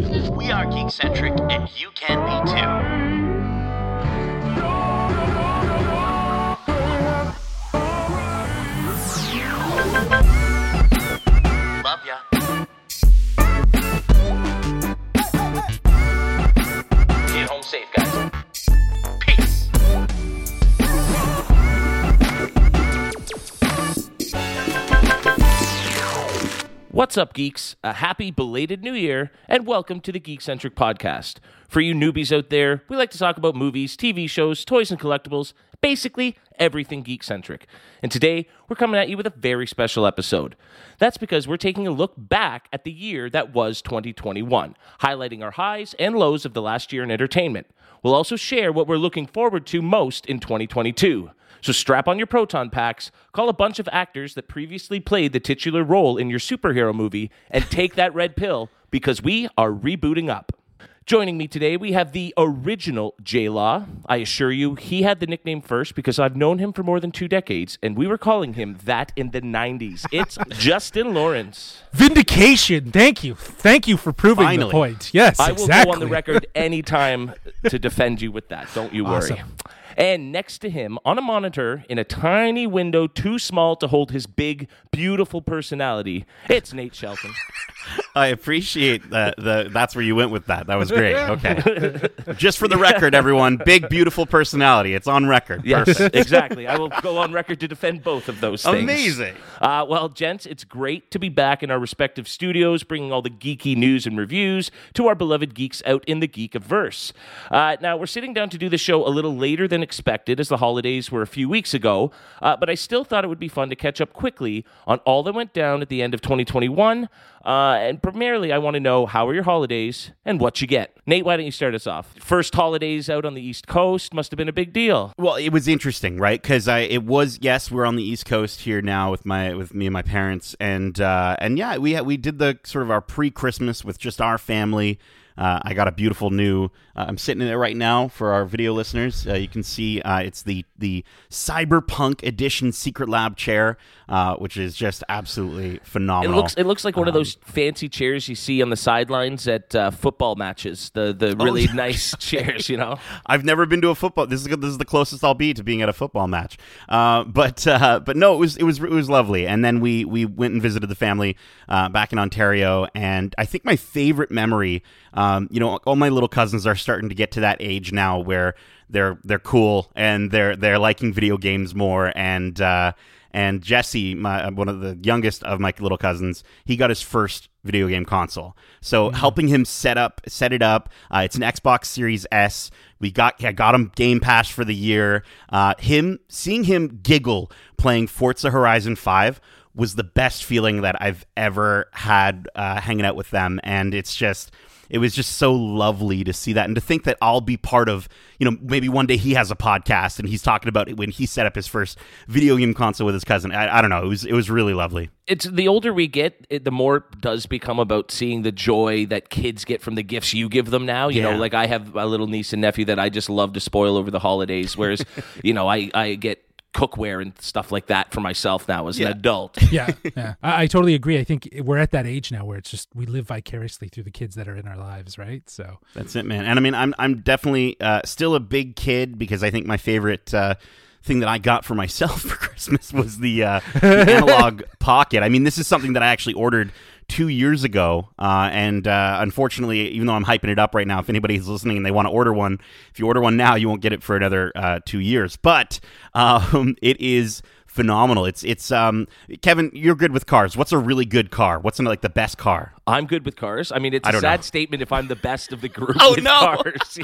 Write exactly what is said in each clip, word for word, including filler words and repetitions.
We are Geekcentric, and you can be too. Love ya. Get home safe, guys. Peace. What's up, geeks? A happy belated new year, and welcome to the Geekcentric Podcast. For you newbies out there, we like to talk about movies, T V shows, toys and collectibles, basically everything geekcentric. And today, we're coming at you with a very special episode. That's because we're taking a look back at the year that was twenty twenty-one, highlighting our highs and lows of the last year in entertainment. We'll also share what we're looking forward to most in twenty twenty-two. So strap on your proton packs, call a bunch of actors that previously played the titular role in your superhero movie, and take that red pill, because we are rebooting up. Joining me today, we have the original J-Law. I assure you, he had the nickname first because I've known him for more than two decades, and we were calling him that in the nineties. It's Justin Lawrence. Vindication. Thank you. Thank you for proving Finally. the point. Yes, I exactly. I will go on the record anytime to defend you with that. Don't you worry. Awesome. And next to him, on a monitor, in a tiny window too small to hold his big, beautiful personality, it's Nate Shelton. I appreciate that. The, that's where you went with that. That was great. Okay. Just for the record, everyone, big, beautiful personality. It's on record. Yes, perfect. Exactly. I will go on record to defend both of those things. Amazing. Uh, well, gents, it's great to be back in our respective studios, bringing all the geeky news and reviews to our beloved geeks out in the Geekiverse. Uh, now, we're sitting down to do the show a little later than expected, as the holidays were a few weeks ago, uh, but I still thought it would be fun to catch up quickly on all that went down at the end of twenty twenty-one, uh, and primarily I want to know, how are your holidays and what you get? Nate, why don't you start us off? First holidays out on the East Coast must have been a big deal. Well, it was interesting, right? Because I it was, yes, we're on the East Coast here now with my with me and my parents, and uh, and yeah, we we did the sort of our pre-Christmas with just our family. Uh, I got a beautiful new, uh, I'm sitting in it right now for our video listeners. Uh, you can see uh, it's the the Cyberpunk Edition Secret Lab chair, uh, which is just absolutely phenomenal. It looks it looks like one um, of those fancy chairs you see on the sidelines at uh, football matches, the the really oh, nice chairs, you know? I've never been to a football, this is this is the closest I'll be to being at a football match. Uh, but uh, but no, it was, it was it was lovely. And then we, we went and visited the family uh, back in Ontario, and I think my favorite memory... Um, Um, you know, all my little cousins are starting to get to that age now where they're they're cool and they're they're liking video games more. And uh, and Jesse, my, one of the youngest of my little cousins, he got his first video game console. So mm-hmm. helping him set up, set it up. Uh, it's an Xbox Series S. We got I got him Game Pass for the year. Uh, him seeing him giggle playing Forza Horizon five was the best feeling that I've ever had uh, hanging out with them, and it's just. It was just so lovely to see that, and to think that I'll be part of, you know, maybe one day he has a podcast and he's talking about it when he set up his first video game console with his cousin. I, I don't know. It was it was really lovely. It's the older we get, it, the more it does become about seeing the joy that kids get from the gifts you give them now. You yeah. know, like I have a little niece and nephew that I just love to spoil over the holidays, whereas, you know, I, I get... cookware and stuff like that for myself now as yeah. an adult. Yeah, yeah. I, I totally agree. I think we're at that age now where it's just we live vicariously through the kids that are in our lives, right? So that's it, man. And I mean, I'm I'm definitely uh, still a big kid, because I think my favorite uh, thing that I got for myself for Christmas was the, uh, the analog pocket. I mean, this is something that I actually ordered two years ago, uh, and uh, unfortunately, even though I'm hyping it up right now, if anybody's listening and they want to order one, if you order one now, you won't get it for another uh, two years. But um, it is phenomenal. It's it's um, Kevin, you're good with cars. What's a really good car? What's like the best car? I'm good with cars. I mean, it's I a sad know. statement if I'm the best of the group. oh with no! Cars.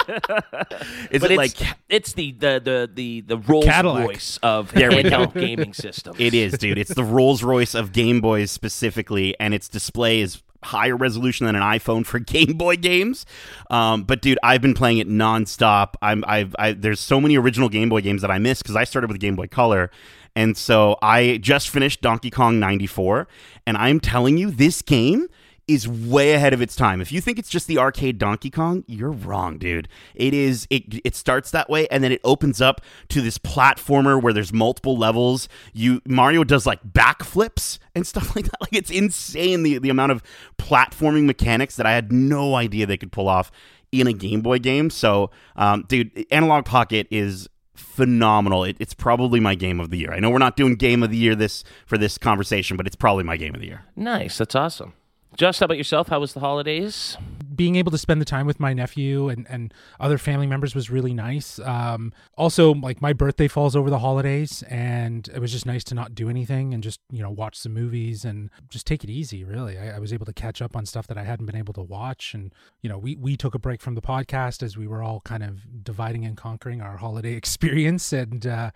is but it it's, like it's the the the the, the Rolls Royce of handheld gaming systems? It is, dude. It's the Rolls Royce of Game Boys specifically, and its display is higher resolution than an iPhone for Game Boy games, um, but dude, I've been playing it nonstop. I'm, I've, I, there's so many original Game Boy games that I miss because I started with Game Boy Color, and so I just finished Donkey Kong ninety-four, and I'm telling you, this game is way ahead of its time. If you think it's just the arcade Donkey Kong, you're wrong, dude. It is. It it starts that way, and then it opens up to this platformer where there's multiple levels. You Mario does like backflips and stuff like that. Like, it's insane the the amount of platforming mechanics that I had no idea they could pull off in a Game Boy game. So, um, dude, Analog Pocket is phenomenal. It, it's probably my game of the year. I know we're not doing game of the year this for this conversation, but it's probably my game of the year. Nice. That's awesome. Just, how about yourself? How was the holidays? Being able to spend the time with my nephew and, and other family members was really nice. Um, also, like, my birthday falls over the holidays, and it was just nice to not do anything and just, you know, watch some movies and just take it easy, really. I, I was able to catch up on stuff that I hadn't been able to watch. And, you know, we, we took a break from the podcast as we were all kind of dividing and conquering our holiday experience. And, uh,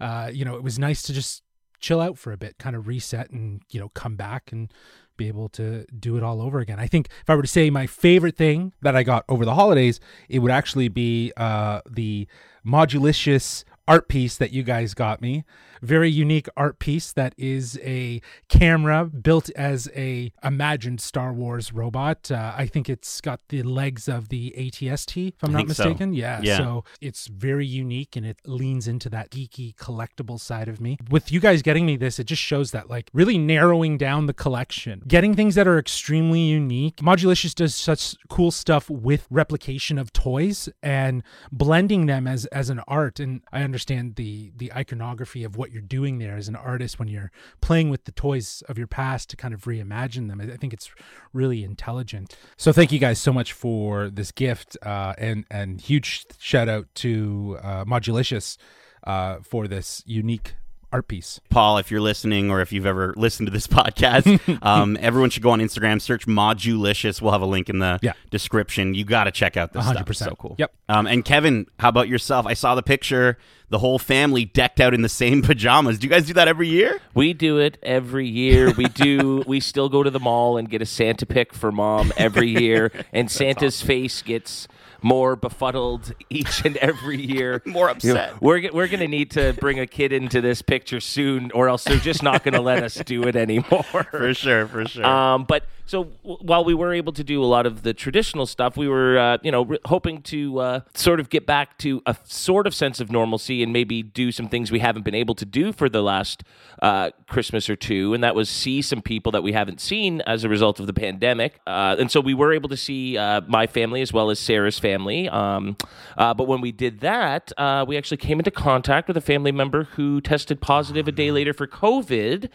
uh, you know, it was nice to just chill out for a bit, kind of reset and, you know, come back and be able to do it all over again. I think if I were to say my favorite thing that I got over the holidays, it would actually be uh, the Modulicious art piece that you guys got me. Very unique art piece that is a camera built as a imagined Star Wars robot. Uh, I think it's got the legs of the A T S T, if I'm not mistaken. So. Yeah, yeah. So it's very unique, and it leans into that geeky collectible side of me. With you guys getting me this, it just shows that, like, really narrowing down the collection, getting things that are extremely unique. Modulicious does such cool stuff with replication of toys and blending them as, as an art. And I understand the, the iconography of what you're doing there as an artist when you're playing with the toys of your past to kind of reimagine them. I think it's really intelligent. So thank you guys so much for this gift, uh, and and huge shout out to uh, Modulicious uh, for this unique art piece. Paul, if you're listening, or if you've ever listened to this podcast, um, everyone should go on Instagram, search Modulicious. We'll have a link in the yeah. description. You got to check out this one hundred percent stuff. It's so cool. Yep. Um, and Kevin, how about yourself? I saw the picture, the whole family decked out in the same pajamas. Do you guys do that every year? We do it every year. We do. We still go to the mall and get a Santa pick for Mom every year. And Santa's awesome. Face gets more befuddled each and every year. More upset. You know, we're we're going to need to bring a kid into this picture soon, or else they're just not going to let us do it anymore. For sure, for sure. Um, but so w- while we were able to do a lot of the traditional stuff, we were uh, you know re- hoping to uh, sort of get back to a sort of sense of normalcy and maybe do some things we haven't been able to do for the last uh, Christmas or two, and that was see some people that we haven't seen as a result of the pandemic. Uh, and so we were able to see uh, my family as well as Sarah's family. Family. Um, uh, but when we did that, uh, we actually came into contact with a family member who tested positive a day later for COVID.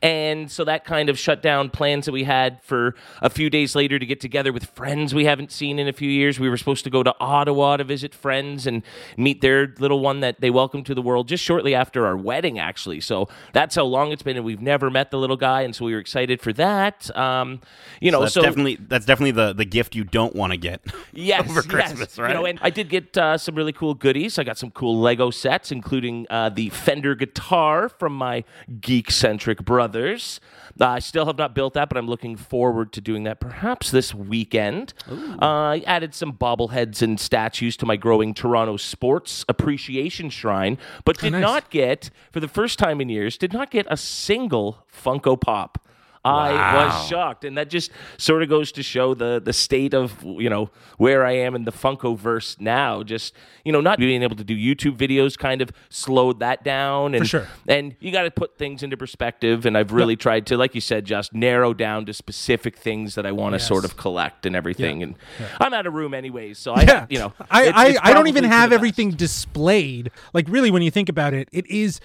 And so that kind of shut down plans that we had for a few days later to get together with friends we haven't seen in a few years. We were supposed to go to Ottawa to visit friends and meet their little one that they welcomed to the world just shortly after our wedding, actually. So that's how long it's been, and we've never met the little guy. And so we were excited for that. Um, you know, so that's, so, definitely, that's definitely the, the gift you don't want to get. Yes. Over Christmas. Yes, right? You know, and I did get uh, some really cool goodies. I got some cool Lego sets, including uh, the Fender guitar from my Geekcentric brothers. Uh, I still have not built that, but I'm looking forward to doing that perhaps this weekend. Uh, I added some bobbleheads and statues to my growing Toronto Sports Appreciation Shrine, but did oh, nice. not get, for the first time in years, did not get a single Funko Pop. I wow. was shocked, and that just sort of goes to show the the state of, you know, where I am in the Funkoverse now. Just, you know, not being able to do YouTube videos kind of slowed that down. And, for sure. And you got to put things into perspective, and I've really yep. tried to, like you said, just narrow down to specific things that I want to yes. sort of collect and everything. Yeah. And yeah. I'm out of room anyways, so I, yeah. you know. I, it's, I, it's I don't even have everything best. displayed. Like, really, when you think about it, it is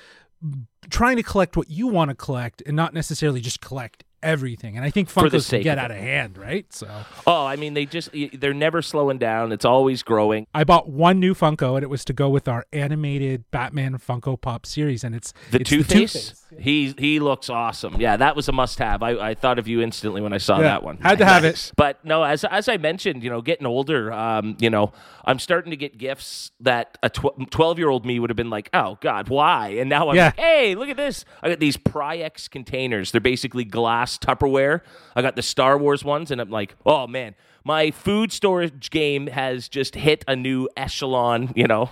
trying to collect what you want to collect and not necessarily just collect everything. And I think Funkos can get out of hand, right? So oh I mean they just they're never slowing down. It's always growing. I bought one new Funko, and it was to go with our animated Batman Funko Pop series, and it's the Two-Face. He he looks awesome. Yeah, that was a must-have. I, I thought of you instantly when I saw yeah, that one. Had to have it. But no, as as I mentioned, you know, getting older, um, you know, I'm starting to get gifts that a twelve-year-old me would have been like, oh God, why? And now I'm yeah. like, hey, look at this. I got these Pry-X containers. They're basically glass Tupperware. I got the Star Wars ones, and I'm like, oh man, my food storage game has just hit a new echelon, you know.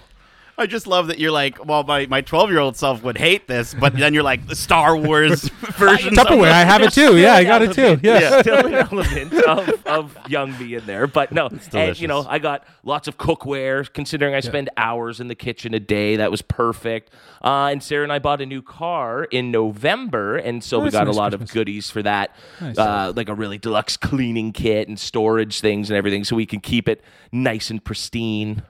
I just love that you're like, well, my, my twelve-year-old self would hate this, but then you're like, the Star Wars version. Tupperware, I have it too. Yeah, I got it too. Yeah, yeah. Still an element of, of young me in there. But no, and, you know, I got lots of cookware, considering I yeah. spend hours in the kitchen a day. That was perfect. Uh, and Sarah and I bought a new car in November, and so nice, we got nice, a lot Christmas. Of goodies for that, nice. uh, like a really deluxe cleaning kit and storage things and everything, so we can keep it nice and pristine.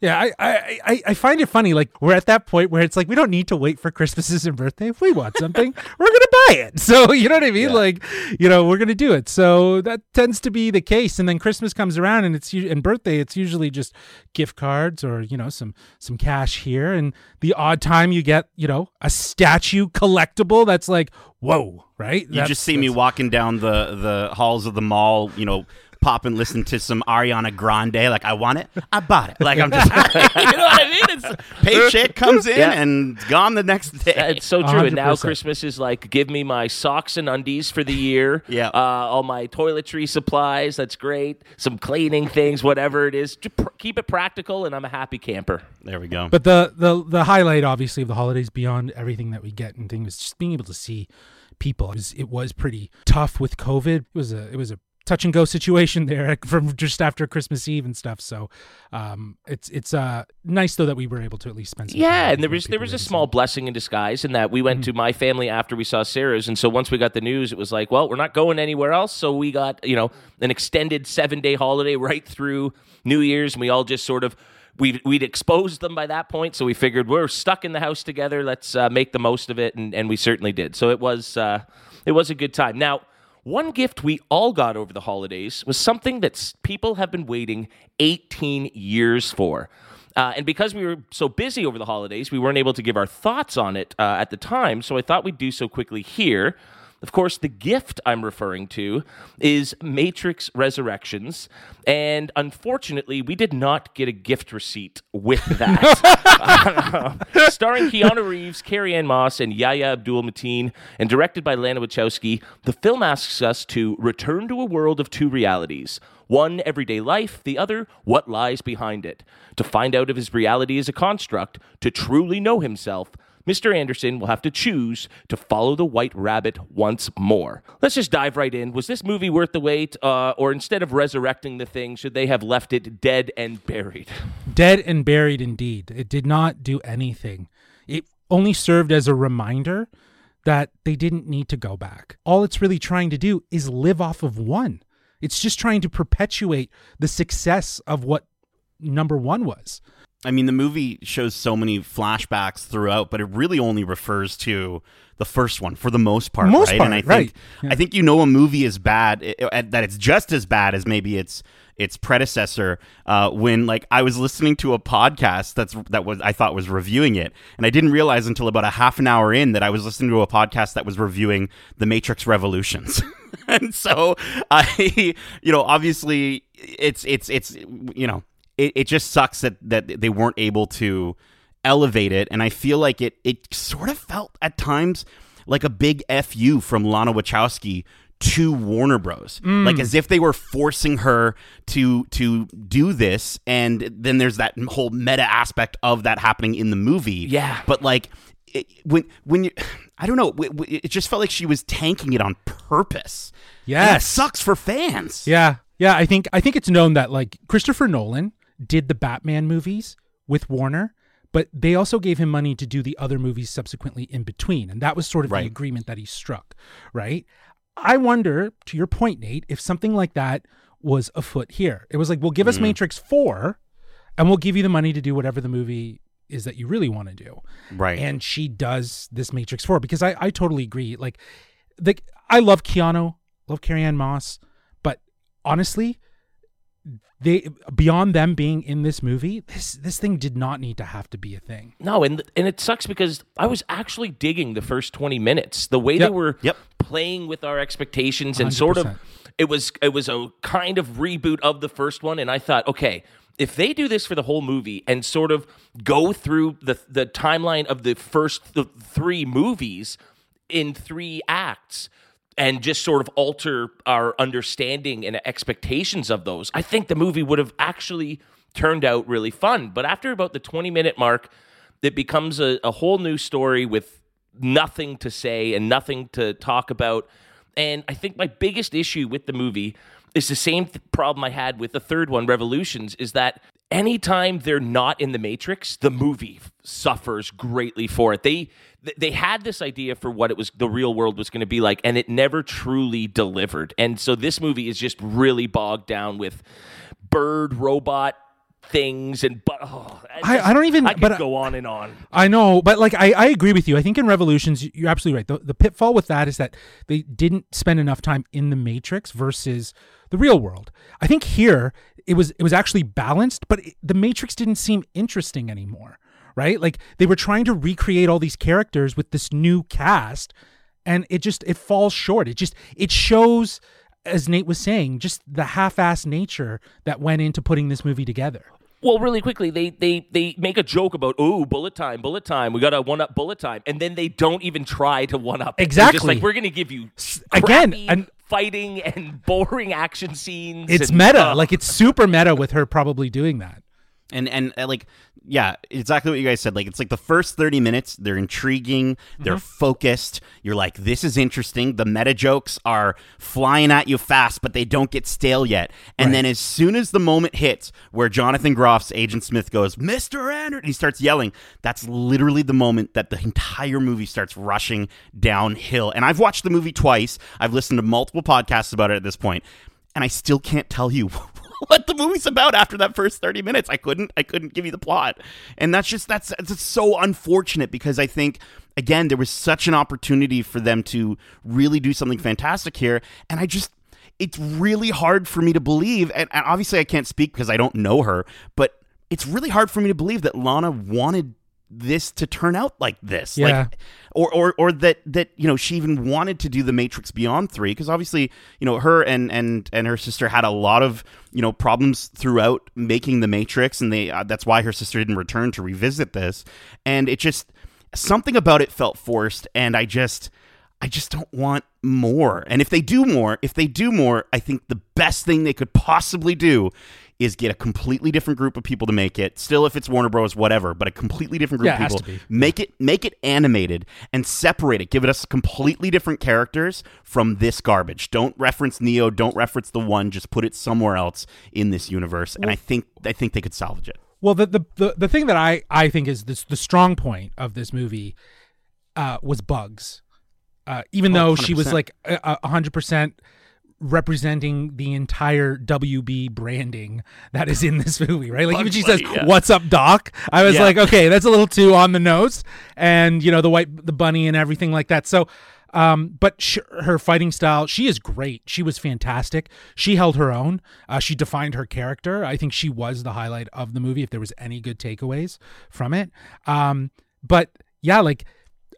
Yeah, I, I, I, I find it funny. Like, we're at that point where it's like, we don't need to wait for Christmases and birthday. If we want something, we're going to buy it. So, you know what I mean? Yeah. Like, you know, we're going to do it. So that tends to be the case. And then Christmas comes around, and it's and birthday, it's usually just gift cards or, you know, some some cash here. And the odd time you get, you know, a statue collectible that's like, whoa, right? You that's, just see me walking down the, the halls of the mall, you know, pop and listen to some Ariana Grande. Like, I want it, I bought it. Like, I'm just, you know what I mean? It's paycheck comes in yeah. and it's gone the next day. It's so true. one hundred percent. And now Christmas is like, give me my socks and undies for the year. Yeah. Uh, all my toiletry supplies. That's great. Some cleaning things, whatever it is. Just pr- keep it practical, and I'm a happy camper. There we go. But the, the, the highlight, obviously, of the holidays, beyond everything that we get and things, is just being able to see people. It was, it was pretty tough with COVID. It was a, it was a, touch and go situation there from just after Christmas Eve and stuff. So um, it's it's uh, nice though that we were able to at least spend some yeah, time. Yeah, and there was there was a small blessing in disguise in that we went mm-hmm. to my family after we saw Sarah's, and so once we got the news, it was like, well, we're not going anywhere else. So we got, you know, an extended seven day holiday right through New Year's, and we all just sort of we'd we'd exposed them by that point. So we figured we're stuck in the house together. Let's uh, make the most of it, and and we certainly did. So it was uh, it was a good time. Now, one gift we all got over the holidays was something that people have been waiting eighteen years for. Uh, and because we were so busy over the holidays, we weren't able to give our thoughts on it uh, at the time, so I thought we'd do so quickly here. Of course, the gift I'm referring to is Matrix Resurrections, and unfortunately, we did not get a gift receipt with that. uh, starring Keanu Reeves, Carrie-Anne Moss, and Yahya Abdul-Mateen, and directed by Lana Wachowski, the film asks us to return to a world of two realities. One, everyday life, the other, what lies behind it. To find out if his reality is a construct, to truly know himself, Mister Anderson will have to choose to follow the White Rabbit once more. Let's just dive right in. Was this movie worth the wait? Uh, or instead of resurrecting the thing, should they have left it dead and buried? Dead and buried, indeed. It did not do anything. It only served as a reminder that they didn't need to go back. All it's really trying to do is live off of one. It's just trying to perpetuate the success of what number one was. I mean, the movie shows so many flashbacks throughout, but it really only refers to the first one for the most part, most right? Part, and I think right. yeah. I think you know a movie is bad it, it, that it's just as bad as maybe its its predecessor. Uh, when like I was listening to a podcast that's that was I thought was reviewing it, and I didn't realize until about a half an hour in that I was listening to a podcast that was reviewing The Matrix Revolutions. And so I, you know, obviously it's it's it's you know. It, it just sucks that, that they weren't able to elevate it. And I feel like it it sort of felt at times like a big F U from Lana Wachowski to Warner Bros. Mm. Like as if they were forcing her to to do this. And then there's that whole meta aspect of that happening in the movie. Yeah. But like it, when when you... I don't know. It just felt like she was tanking it on purpose. Yeah. It sucks for fans. Yeah. Yeah. I think I think it's known that like Christopher Nolan did the Batman movies with Warner, but they also gave him money to do the other movies subsequently in between. And that was sort of right. the agreement that he struck. Right. I wonder, to your point, Nate, if something like that was afoot here. It was like, well, give us mm. Matrix four and we'll give you the money to do whatever the movie is that you really want to do. Right. And she does this Matrix four because I, I totally agree. Like, the, I love Keanu, love Carrie-Anne Moss, but honestly, they beyond them being in this movie, this this thing did not need to have to be a thing. No, and and it sucks because I was actually digging the first twenty minutes. The way yep. they were yep. playing with our expectations and one hundred percent. Sort of it was it was a kind of reboot of the first one, and I thought, okay, if they do this for the whole movie and sort of go through the the timeline of the first th- three movies in three acts and just sort of alter our understanding and expectations of those, I think the movie would have actually turned out really fun. But after about the twenty-minute mark, it becomes a, a whole new story with nothing to say and nothing to talk about. And I think my biggest issue with the movie is the same th- problem I had with the third one, Revolutions, is that anytime they're not in the Matrix, the movie f- suffers greatly for it. They th- they had this idea for what it was, the real world was going to be like, and it never truly delivered. And so this movie is just really bogged down with bird robot things and but oh, I, I, I don't even I could but go on and on. I know, but like I, I agree with you. I think in Revolutions you're absolutely right. The, the pitfall with that is that they didn't spend enough time in the Matrix versus the real world. I think here it was it was actually balanced, but it, the Matrix didn't seem interesting anymore, right? Like they were trying to recreate all these characters with this new cast, and it just it falls short. It just it shows, as Nate was saying, just the half-assed nature that went into putting this movie together. Well, really quickly, they they they make a joke about, ooh, bullet time, bullet time. We got to one-up bullet time. And then they don't even try to one-up. Exactly. They're just like, we're going to give you again and fighting and boring action scenes. It's and, meta. Uh, like, it's super meta with her probably doing that. And, and and like, yeah, exactly what you guys said. Like, it's like the first thirty minutes, they're intriguing, they're mm-hmm. focused. You're like, this is interesting. The meta jokes are flying at you fast, but they don't get stale yet. And right. then as soon as the moment hits where Jonathan Groff's Agent Smith goes, Mister Anderson, and he starts yelling, that's literally the moment that the entire movie starts rushing downhill. And I've watched the movie twice. I've listened to multiple podcasts about it at this point, and I still can't tell you what the movie's about after that first thirty minutes. I couldn't I couldn't give you the plot. And that's just that's it's just so unfortunate, because I think, again, there was such an opportunity for them to really do something fantastic here. And I just it's really hard for me to believe, and, and obviously I can't speak because I don't know her, but it's really hard for me to believe that Lana wanted this to turn out like this. Yeah. Like or, or or that that you know she even wanted to do the Matrix Beyond three, because obviously, you know, her and and and her sister had a lot of, you know, problems throughout making the Matrix, and they uh, that's why her sister didn't return to revisit this. And it just something about it felt forced, and I just I just don't want more. And if they do more, if they do more, I think the best thing they could possibly do is get a completely different group of people to make it. Still, if it's Warner Bros, whatever, but a completely different group yeah, of people. Make it make it animated and separate it. Give it us completely different characters from this garbage. Don't reference Neo. Don't reference the One. Just put it somewhere else in this universe. And I think I think they could salvage it. Well, the the, the, the thing that I, I think is this, the strong point of this movie uh, was Bugs. Uh, even oh, though one hundred percent. She was like one hundred percent representing the entire W B branding that is in this movie, right? Like, Bugs even she says, yeah. "What's up, Doc?" I was yeah. like, "Okay, that's a little too on the nose." And you know, the white, the bunny, and everything like that. So, um, but she, her fighting style, she is great. She was fantastic. She held her own. Uh, she defined her character. I think she was the highlight of the movie, if there was any good takeaways from it. Um, but yeah, like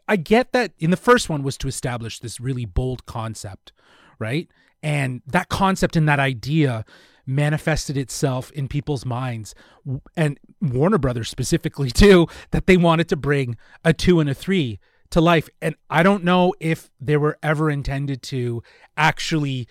I get that in the first one was to establish this really bold concept, right? And that concept and that idea manifested itself in people's minds, and Warner Brothers specifically too, that they wanted to bring a two and a three to life. And I don't know if they were ever intended to actually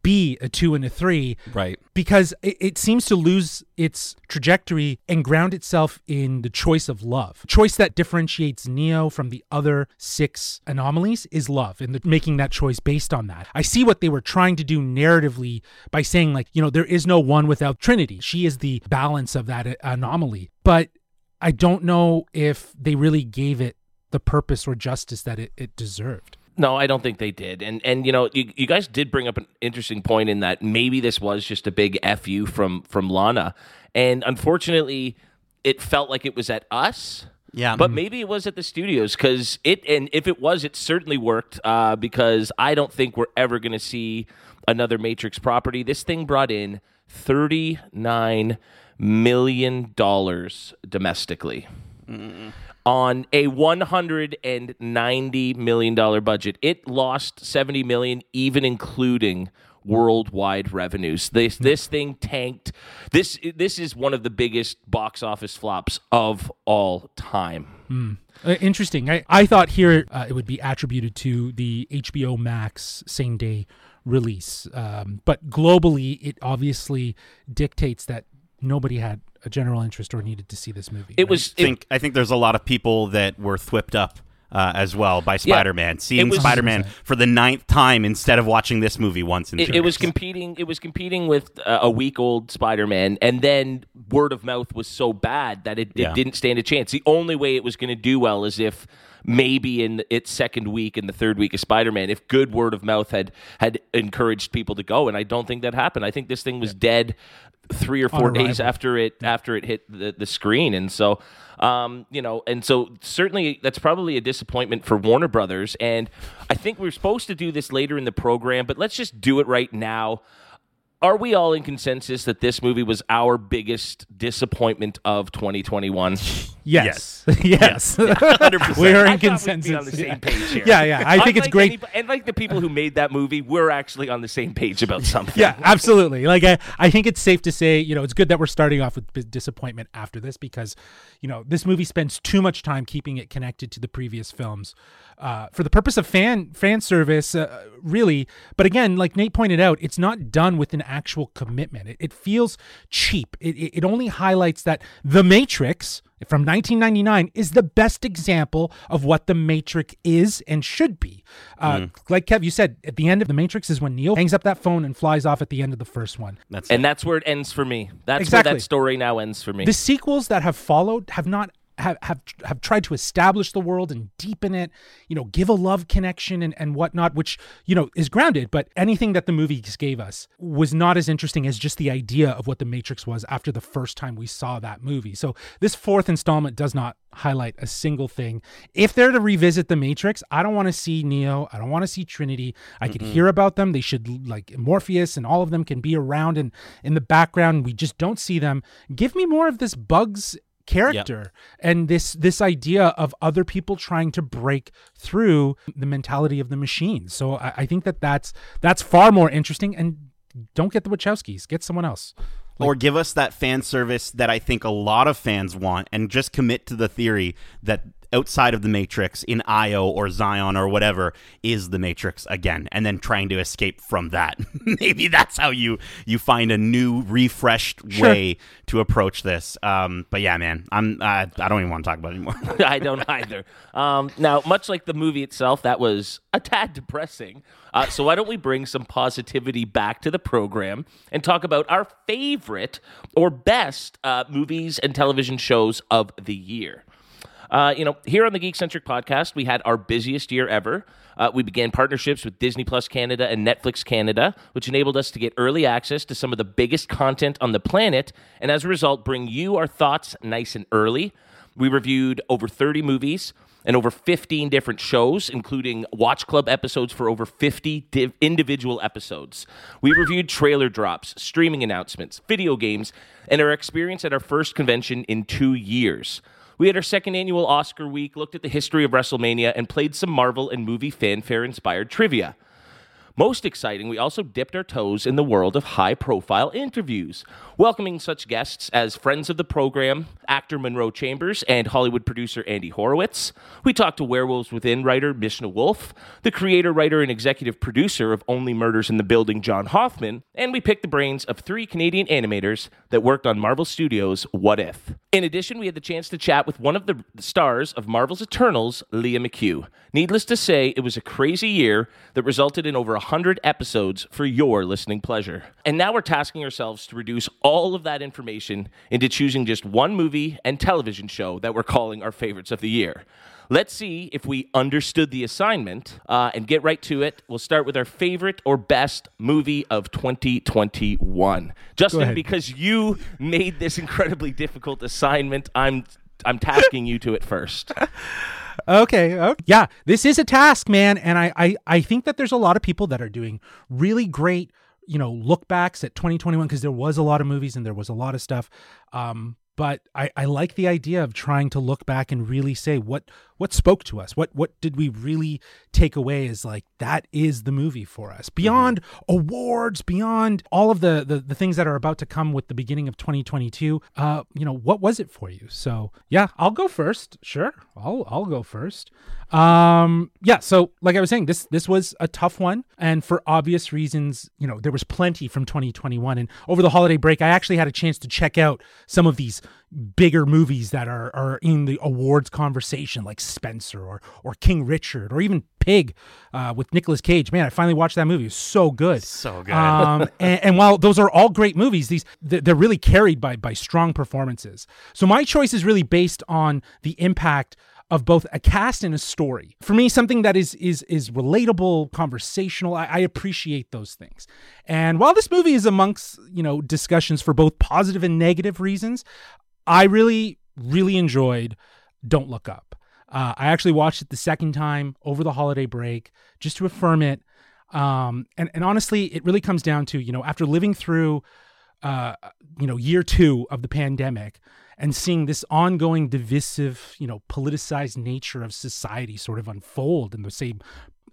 be a two and a three, right? Because it, it seems to lose its trajectory and ground itself in the choice of love. The choice that differentiates Neo from the other six anomalies is love, and they're making that choice based on that. I see what they were trying to do narratively by saying, like, you know, there is no one without Trinity. She is the balance of that anomaly. But I don't know if they really gave it the purpose or justice that it, it deserved. No, I don't think they did. And, and you know, you, you guys did bring up an interesting point in that maybe this was just a big F you from, from Lana. And unfortunately, it felt like it was at us. Yeah. But maybe it was at the studios, because it, and if it was, it certainly worked, uh, because I don't think we're ever going to see another Matrix property. This thing brought in thirty-nine million dollars domestically. Mm-mm. On a one hundred ninety million dollars budget. It lost seventy million dollars, even including worldwide revenues. This this thing tanked. This this is one of the biggest box office flops of all time. Mm. Uh, interesting. I, I thought here uh, it would be attributed to the H B O Max same day release. Um, but globally, it obviously dictates that nobody had a general interest or needed to see this movie. It right? was. It, I think I think there's a lot of people that were thwipped up uh, as well by Spider-Man. Yeah, Seeing was, Spider-Man one hundred percent for the ninth time instead of watching this movie once. In it, it was competing. It was competing with uh, a week old Spider-Man, and then word of mouth was so bad that it, it yeah. didn't stand a chance. The only way it was going to do well is if. Maybe in its second week and the third week of Spider-Man, if good word of mouth had had encouraged people to go, and I don't think that happened. I think this thing was yeah. dead three or four days after it after it hit the, the screen, and so um, you know, and so certainly that's probably a disappointment for Warner Brothers. And I think we we're supposed to do this later in the program, but let's just do it right now. Are we all in consensus that this movie was our biggest disappointment of twenty twenty-one? Yes. Yes. yes. Yeah. one hundred percent. We are in I consensus. We'd be on the same yeah. page here. Yeah, yeah. I Unlike think it's great. Anybody, and like the people who made that movie, we're actually on the same page about something. Yeah, absolutely. Like I, I think it's safe to say, you know, it's good that we're starting off with disappointment after this because, you know, this movie spends too much time keeping it connected to the previous films uh, for the purpose of fan fan service, uh, really. But again, like Nate pointed out, it's not done with an actual commitment. It, it feels cheap. It, it only highlights that The Matrix from nineteen ninety-nine is the best example of what The Matrix is and should be. Uh, mm. Like Kev, you said, at the end of The Matrix is when Neo hangs up that phone and flies off at the end of the first one. That's and it. That's where it ends for me. That's exactly. where that story now ends for me. The sequels that have followed have not Have, have have tried to establish the world and deepen it, you know, give a love connection and, and whatnot, which, you know, is grounded. But anything that the movies gave us was not as interesting as just the idea of what The Matrix was after the first time we saw that movie. So this fourth installment does not highlight a single thing. If they're to revisit The Matrix, I don't want to see Neo. I don't want to see Trinity. I could mm-hmm. hear about them. They should, like Morpheus and all of them can be around and in the background. We just don't see them. Give me more of this Bugs character yep. and this this idea of other people trying to break through the mentality of the machine. So I, I think that that's that's far more interesting. And don't get the Wachowskis, get someone else. Like, or give us that fan service that I think a lot of fans want, and just commit to the theory that outside of the Matrix in Io or Zion or whatever is the Matrix again, and then trying to escape from that. Maybe that's how you you find a new refreshed sure. way to approach this. Um, but yeah, man, I'm I, I don't even want to talk about it anymore. I don't either. Um, now, much like the movie itself, that was a tad depressing. Uh, so why don't we bring some positivity back to the program and talk about our favorite or best uh, movies and television shows of the year. Uh, you know, here on the Geekcentric Podcast, we had our busiest year ever. Uh, we began partnerships with Disney Plus Canada and Netflix Canada, which enabled us to get early access to some of the biggest content on the planet, and as a result, bring you our thoughts nice and early. We reviewed over thirty movies and over fifteen different shows, including Watch Club episodes for over fifty div- individual episodes. We reviewed trailer drops, streaming announcements, video games, and our experience at our first convention in two years. We had our second annual Oscar week, looked at the history of WrestleMania, and played some Marvel and movie fanfare-inspired trivia. Most exciting, we also dipped our toes in the world of high-profile interviews, welcoming such guests as friends of the program, actor Monroe Chambers, and Hollywood producer Andy Horowitz. We talked to Werewolves Within writer Mishna Wolf, the creator, writer, and executive producer of Only Murders in the Building, John Hoffman, and we picked the brains of three Canadian animators that worked on Marvel Studios' What If. In addition, we had the chance to chat with one of the stars of Marvel's Eternals, Leah McHugh. Needless to say, it was a crazy year that resulted in over one hundred episodes for your listening pleasure. And now we're tasking ourselves to reduce all of that information into choosing just one movie and television show that we're calling our favorites of the year. Let's see if we understood the assignment uh, and get right to it. We'll start with our favorite or best movie of twenty twenty-one. Justin, because you made this incredibly difficult assignment, I'm I'm tasking you to it first. Okay, okay. Yeah, this is a task, man. And I, I, I think that there's a lot of people that are doing really great, you know, look backs at twenty twenty-one because there was a lot of movies and there was a lot of stuff. Um, But I, I like the idea of trying to look back and really say what what spoke to us. What what did we really take away as like that is the movie for us. Beyond mm-hmm. awards, beyond all of the, the the things that are about to come with the beginning of twenty twenty-two. Uh, you know, what was it for you? So yeah, I'll go first. Sure, I'll I'll go first. Um, yeah. So like I was saying, this this was a tough one, and for obvious reasons, you know, there was plenty from twenty twenty-one. And over the holiday break, I actually had a chance to check out some of these bigger movies that are are in the awards conversation, like Spencer or or King Richard or even Pig uh, with Nicolas Cage. Man, I finally watched that movie. It was so good. So good. Um, and, and while those are all great movies, these they're really carried by by strong performances. So my choice is really based on the impact of both a cast and a story. For me, something that is is is relatable, conversational. I, I appreciate those things. And while this movie is amongst, you know, discussions for both positive and negative reasons, I really, really enjoyed Don't Look Up. Uh, I actually watched it the second time over the holiday break just to affirm it. Um, and, and honestly, it really comes down to, you know, after living through, uh, you know, year two of the pandemic, and seeing this ongoing divisive, you know, politicized nature of society sort of unfold in the same,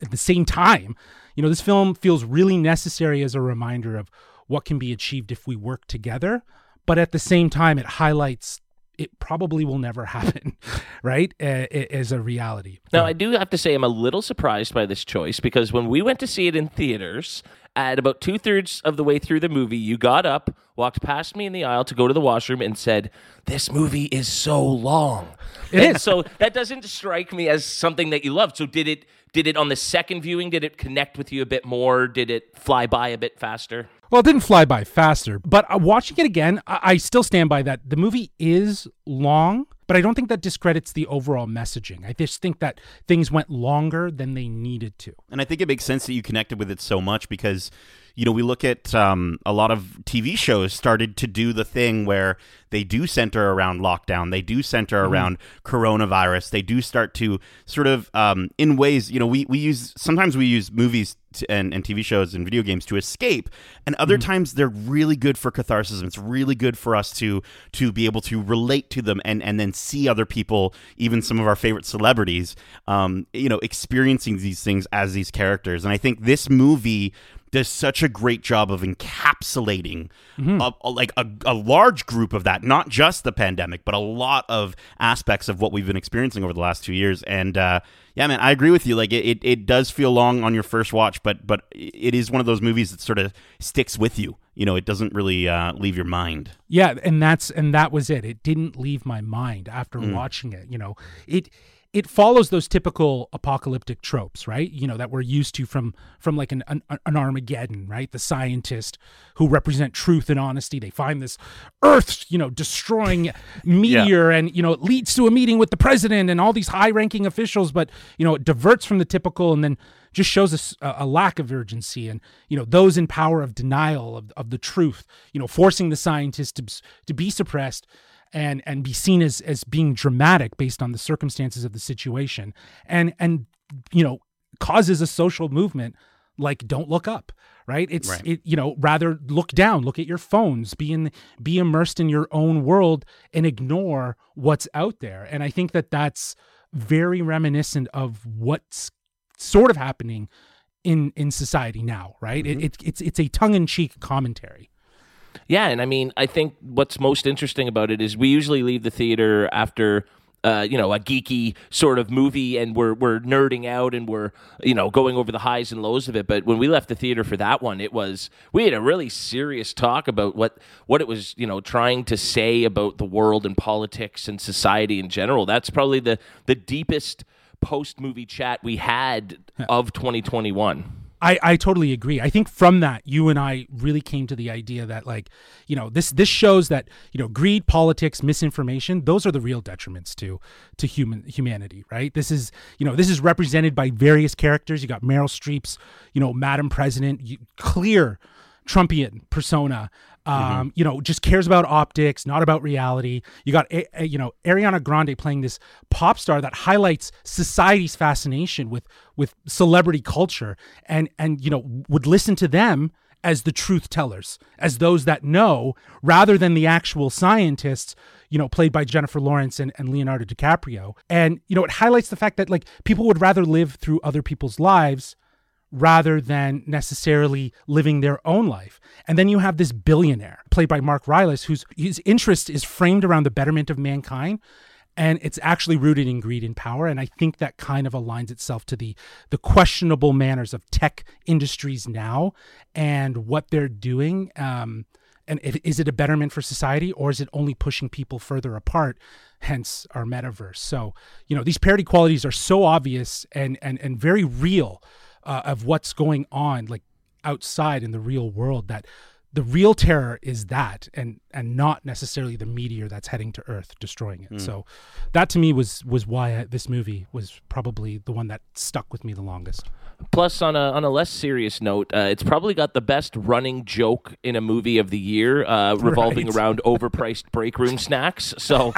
at the same time, you know, this film feels really necessary as a reminder of what can be achieved if we work together. But at the same time, it highlights it probably will never happen, right? As a reality. Now, I do have to say I'm a little surprised by this choice because when we went to see it in theaters, at about two-thirds of the way through the movie, you got up, walked past me in the aisle to go to the washroom, and said, this movie is so long. It and is. So that doesn't strike me as something that you loved. So did it, did it on the second viewing, did it connect with you a bit more? Did it fly by a bit faster? Well, it didn't fly by faster, but watching it again, I, I still stand by that. The movie is long, but I don't think that discredits the overall messaging. I just think that things went longer than they needed to. And I think it makes sense that you connected with it so much because, you know, we look at um, a lot of T V shows started to do the thing where they do center around lockdown. They do center mm-hmm. around coronavirus. They do start to sort of, um, in ways, you know, we, we use, sometimes we use movies to, and, and T V shows and video games to escape. And other mm-hmm. times they're really good for catharsis. It's really good for us to to be able to relate to them and, and then see other people, even some of our favorite celebrities, um, you know, experiencing these things as these characters. And I think this movie does such a great job of encapsulating mm-hmm. a, a, like a, a large group of that, not just the pandemic, but a lot of aspects of what we've been experiencing over the last two years. And uh, yeah, man, I agree with you. Like it, it, it does feel long on your first watch, but but it is one of those movies that sort of sticks with you. You know, it doesn't really uh, leave your mind. Yeah, and that's and that was it. It didn't leave my mind after mm. watching it. You know, it. It follows those typical apocalyptic tropes, right? You know, that we're used to from from like an, an an Armageddon, right? The scientist who represent truth and honesty, they find this Earth, you know, destroying meteor, yeah. and you know, it leads to a meeting with the president and all these high-ranking officials, but you know, it diverts from the typical, and then just shows us a, a lack of urgency, and you know, those in power of denial of of the truth, you know, forcing the scientist to to be suppressed. And and be seen as as being dramatic based on the circumstances of the situation, and and you know, causes a social movement like Don't Look Up, right? It's right. It, you know, rather look down, look at your phones, be in be immersed in your own world, and ignore what's out there. And I think that that's very reminiscent of what's sort of happening in in society now, right? Mm-hmm. It, it it's it's a tongue-in-cheek commentary. Yeah, and I mean, I think what's most interesting about it is we usually leave the theater after, uh, you know, a geeky sort of movie, and we're we're nerding out, and we're, you know, going over the highs and lows of it. But when we left the theater for that one, it was we had a really serious talk about what what it was, you know, trying to say about the world and politics and society in general. That's probably the the deepest post-movie chat we had of twenty twenty-one. I, I totally agree. I think from that, you and I really came to the idea that, like, you know, this this shows that, you know, greed, politics, misinformation, those are the real detriments to to human humanity, right? This is, you know, this is represented by various characters. You got Meryl Streep's, you know, Madam President, you, clear Trumpian persona. Um, mm-hmm. You know, just cares about optics, not about reality. You got, a, a, you know, Ariana Grande playing this pop star that highlights society's fascination with with celebrity culture, and and you know, would listen to them as the truth tellers, as those that know, rather than the actual scientists, you know, played by Jennifer Lawrence and, and Leonardo DiCaprio. And, you know, it highlights the fact that, like, people would rather live through other people's lives rather than necessarily living their own life. And then you have this billionaire played by Mark Rylance, whose his interest is framed around the betterment of mankind. And it's actually rooted in greed and power. And I think that kind of aligns itself to the the questionable manners of tech industries now and what they're doing. Um, and if, is it a betterment for society, or is it only pushing people further apart, hence our metaverse? So, you know, these parity qualities are so obvious and and and very real uh, of what's going on, like, outside in the real world, that the real terror is that, and and not necessarily the meteor that's heading to Earth, destroying it. Mm. So that, to me, was was why I, this movie was probably the one that stuck with me the longest. Plus, on a on a less serious note, uh, it's probably got the best running joke in a movie of the year, uh, revolving right. around overpriced break room snacks. So,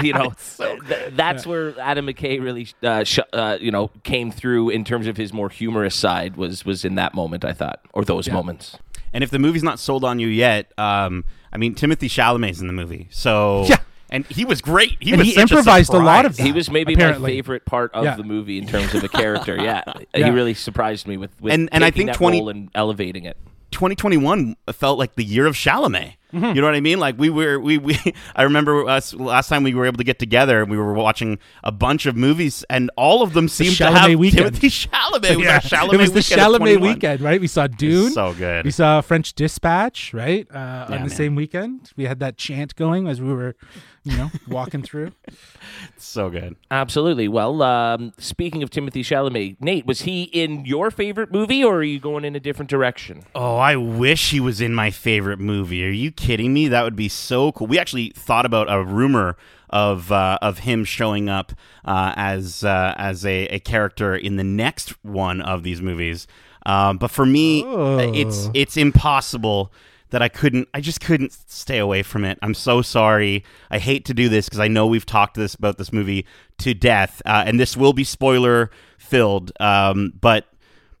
you know, so th- that's yeah. where Adam McKay really, uh, sh- uh, you know, came through in terms of his more humorous side, was was in that moment, I thought, or those yeah. moments. And if the movie's not sold on you yet, um, I mean, Timothée Chalamet's in the movie, so yeah. and he was great. He and was he such improvised a, a lot of that. He was maybe apparently. my favorite part of yeah. the movie in terms of a character. Yeah, yeah. He really surprised me with, with and, and I think that twenty role and elevating it. twenty twenty-one felt like the year of Chalamet. Mm-hmm. You know what I mean? Like, we were, we, we, I remember us last time we were able to get together and we were watching a bunch of movies, and all of them seemed the to have weekend. Timothée Chalamet. It was, yeah. Chalamet it was the Chalamet weekend, right? We saw Dune. So good. We saw French Dispatch, right? Uh, yeah, on the man. same weekend. We had that chant going as we were, you know, walking through. So good. Absolutely. Well, um, speaking of Timothée Chalamet, Nate, was he in your favorite movie, or are you going in a different direction? Oh, I wish he was in my favorite movie. Are you kidding? Kidding me? That would be so cool. We actually thought about a rumor of uh, of him showing up uh, as uh, as a, a character in the next one of these movies, um, but for me, oh. it's it's impossible that I couldn't. I just couldn't stay away from it. I'm so sorry. I hate to do this because I know we've talked this about this movie to death, uh, and this will be spoiler filled. Um, but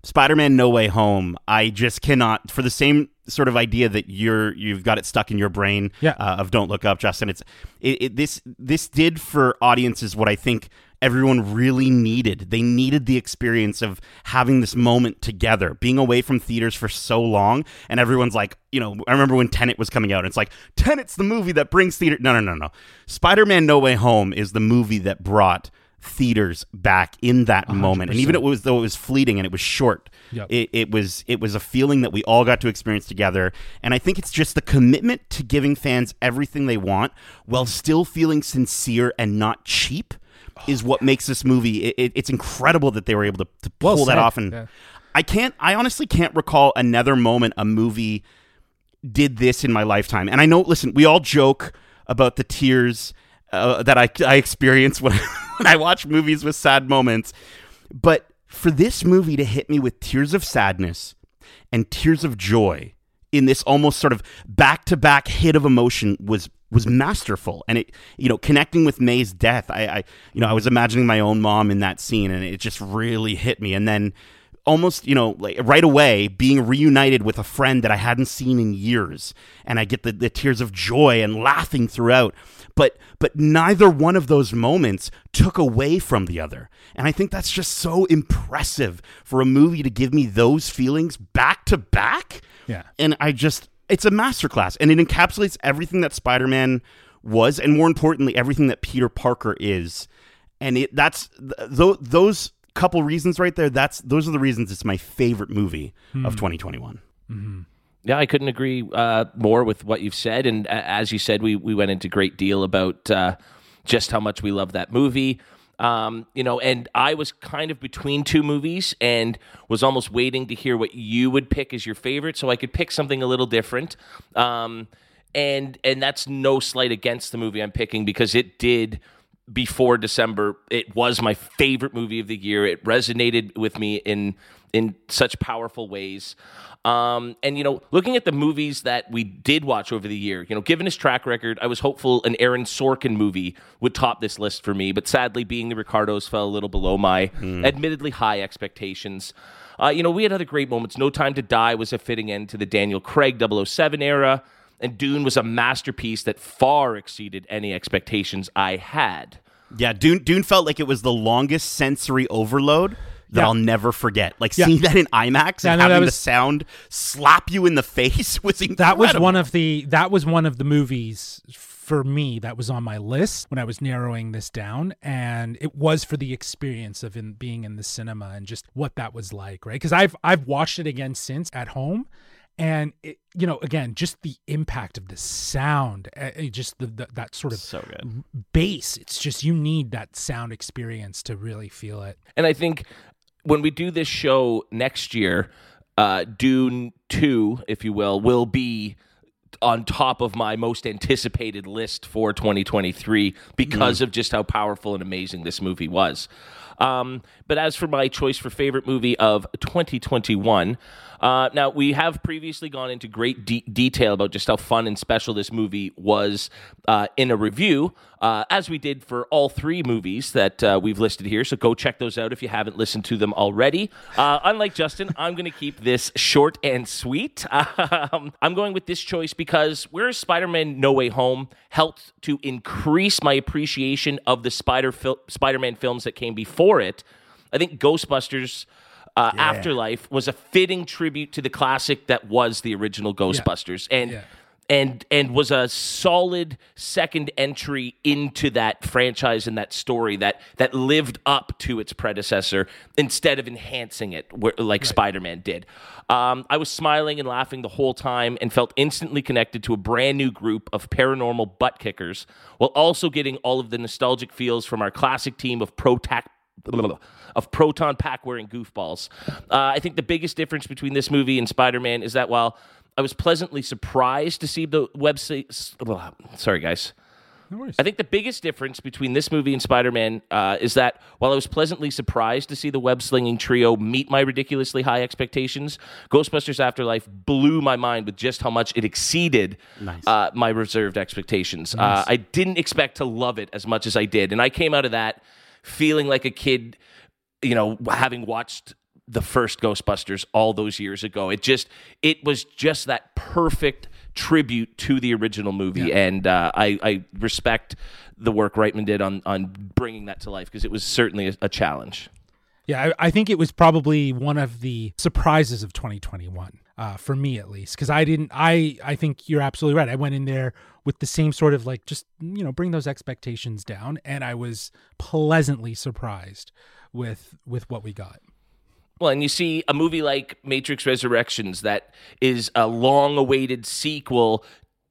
Spider-Man No Way Home, I just cannot, for the same sort of idea that you're you've got it stuck in your brain yeah. uh, of Don't Look Up, Justin. It's it, it, this this did for audiences what I think everyone really needed. They needed the experience of having this moment together, being away from theaters for so long, and everyone's like, you know, I remember when Tenet was coming out, and it's like, Tenet's the movie that brings theater. No, no, no, no. Spider-Man No Way Home is the movie that brought theaters back in that one hundred percent moment. And even it was though it was fleeting and it was short, yep. it, it was it was a feeling that we all got to experience together. And I think it's just the commitment to giving fans everything they want while still feeling sincere and not cheap oh, is what yeah. makes this movie it, it, it's incredible that they were able to, to pull well that off. And yeah. I can't I honestly can't recall another moment a movie did this in my lifetime. And I know, listen, we all joke about the tears uh, that I, I experience when I when I watch movies with sad moments, but for this movie to hit me with tears of sadness and tears of joy in this almost sort of back-to-back hit of emotion was was masterful. And it, you know, connecting with May's death, I, I you know, I was imagining my own mom in that scene, and it just really hit me. And then almost, you know, like right away, being reunited with a friend that I hadn't seen in years, and I get the, the tears of joy and laughing throughout. But but neither one of those moments took away from the other. And I think that's just so impressive for a movie to give me those feelings back to back. Yeah. And I just, it's a masterclass. And it encapsulates everything that Spider-Man was, and more importantly, everything that Peter Parker is. And it that's, th- those couple reasons right there, that's those are the reasons it's my favorite movie mm. of twenty twenty-one. Mm-hmm. Yeah, I couldn't agree uh, more with what you've said. And uh, as you said, we we went into great deal about uh, just how much we love that movie. Um, you know, and I was kind of between two movies and was almost waiting to hear what you would pick as your favorite so I could pick something a little different. Um, and and that's no slight against the movie I'm picking, because it did, before December, it was my favorite movie of the year. It resonated with me in in such powerful ways. Um, and, you know, looking at the movies that we did watch over the year, you know, given his track record, I was hopeful an Aaron Sorkin movie would top this list for me. But sadly, Being the Ricardos fell a little below my mm. admittedly high expectations. Uh, you know, we had other great moments. No Time to Die was a fitting end to the Daniel Craig double oh seven era. and Dune was a masterpiece that far exceeded any expectations I had. Yeah, Dune, Dune felt like it was the longest sensory overload that yeah. I'll never forget. Like, yeah. seeing that in IMAX yeah, and no, having was, the sound slap you in the face was incredible. That was one of the, that was one of the movies for me that was on my list when I was narrowing this down, and it was for the experience of in, being in the cinema and just what that was like, right? Because I've, I've watched it again since at home. And, it, you know, again, just the impact of the sound, just the, the, that sort of so good. bass. It's just, you need that sound experience to really feel it. And I think when we do this show next year, uh, Dune two, if you will, will be on top of my most anticipated list for twenty twenty-three because mm. of just how powerful and amazing this movie was. Um, but as for my choice for favorite movie of twenty twenty-one, uh, now we have previously gone into great de- detail about just how fun and special this movie was uh, in a review, uh, as we did for all three movies that uh, we've listed here. So go check those out if you haven't listened to them already. Uh, unlike Justin, I'm going to keep this short and sweet. Um, I'm going with this choice because whereas Spider-Man No Way Home helped to increase my appreciation of the Spider fil- Spider-Man films that came before it, I think Ghostbusters uh, yeah. Afterlife was a fitting tribute to the classic that was the original Ghostbusters, yeah. and yeah. and and was a solid second entry into that franchise and that story that that lived up to its predecessor instead of enhancing it where, like right. Spider-Man did. Um, I was smiling and laughing the whole time and felt instantly connected to a brand new group of paranormal butt kickers while also getting all of the nostalgic feels from our classic team of pro-tac. of proton pack wearing goofballs. Uh, I think the biggest difference between this movie and Spider-Man is that while I was pleasantly surprised to see the website... Sorry, guys. No worries. I think the biggest difference between this movie and Spider-Man uh, is that while I was pleasantly surprised to see the web-slinging trio meet my ridiculously high expectations, Ghostbusters Afterlife blew my mind with just how much it exceeded nice. uh, my reserved expectations. Nice. Uh, I didn't expect to love it as much as I did, and I came out of that feeling like a kid, you know, having watched the first Ghostbusters all those years ago. It just, it was just that perfect tribute to the original movie. Yeah. And uh, I, I respect the work Reitman did on, on bringing that to life because it was certainly a, a challenge. Yeah, I, I think it was probably one of the surprises of twenty twenty-one, uh, for me at least, because I didn't, I, I think you're absolutely right. I went in there with the same sort of like, just, you know, bring those expectations down. And I was pleasantly surprised with with what we got. Well, and you see a movie like Matrix Resurrections that is a long-awaited sequel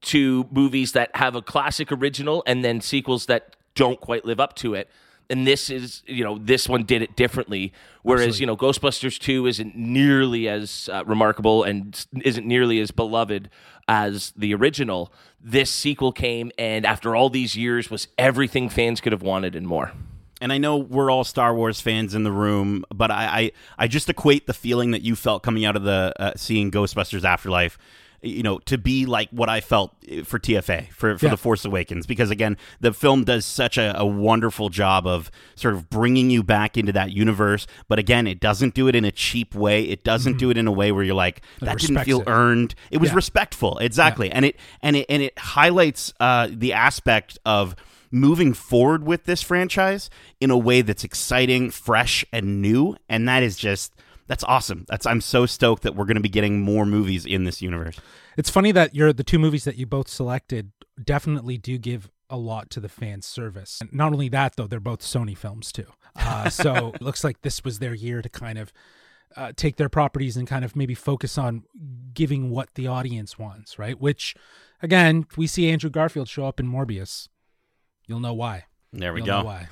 to movies that have a classic original and then sequels that don't quite live up to it. And this is, you know, this one did it differently, whereas, Absolutely. you know, Ghostbusters two isn't nearly as uh, remarkable and isn't nearly as beloved as the original. This sequel came, and after all these years, was everything fans could have wanted and more. And I know we're all Star Wars fans in the room, but I, I, I just equate the feeling that you felt coming out of the uh, seeing Ghostbusters Afterlife, you know, to be like what I felt for T F A, for, for yeah. The Force Awakens. Because, again, the film does such a, a wonderful job of sort of bringing you back into that universe. But, again, it doesn't do it in a cheap way. It doesn't mm-hmm. do it in a way where you're like, that didn't feel it. earned. It was yeah. respectful. Exactly. Yeah. And it and it, and it highlights uh, the aspect of moving forward with this franchise in a way that's exciting, fresh, and new. And that is just... That's awesome. That's I'm so stoked that we're going to be getting more movies in this universe. It's funny that you're, the two movies that you both selected definitely do give a lot to the fan service. And not only that, though, they're both Sony films, too. Uh, so it looks like this was their year to kind of uh, take their properties and kind of maybe focus on giving what the audience wants, right? Which, again, we see Andrew Garfield show up in Morbius. You'll know why. There we You'll go. Why.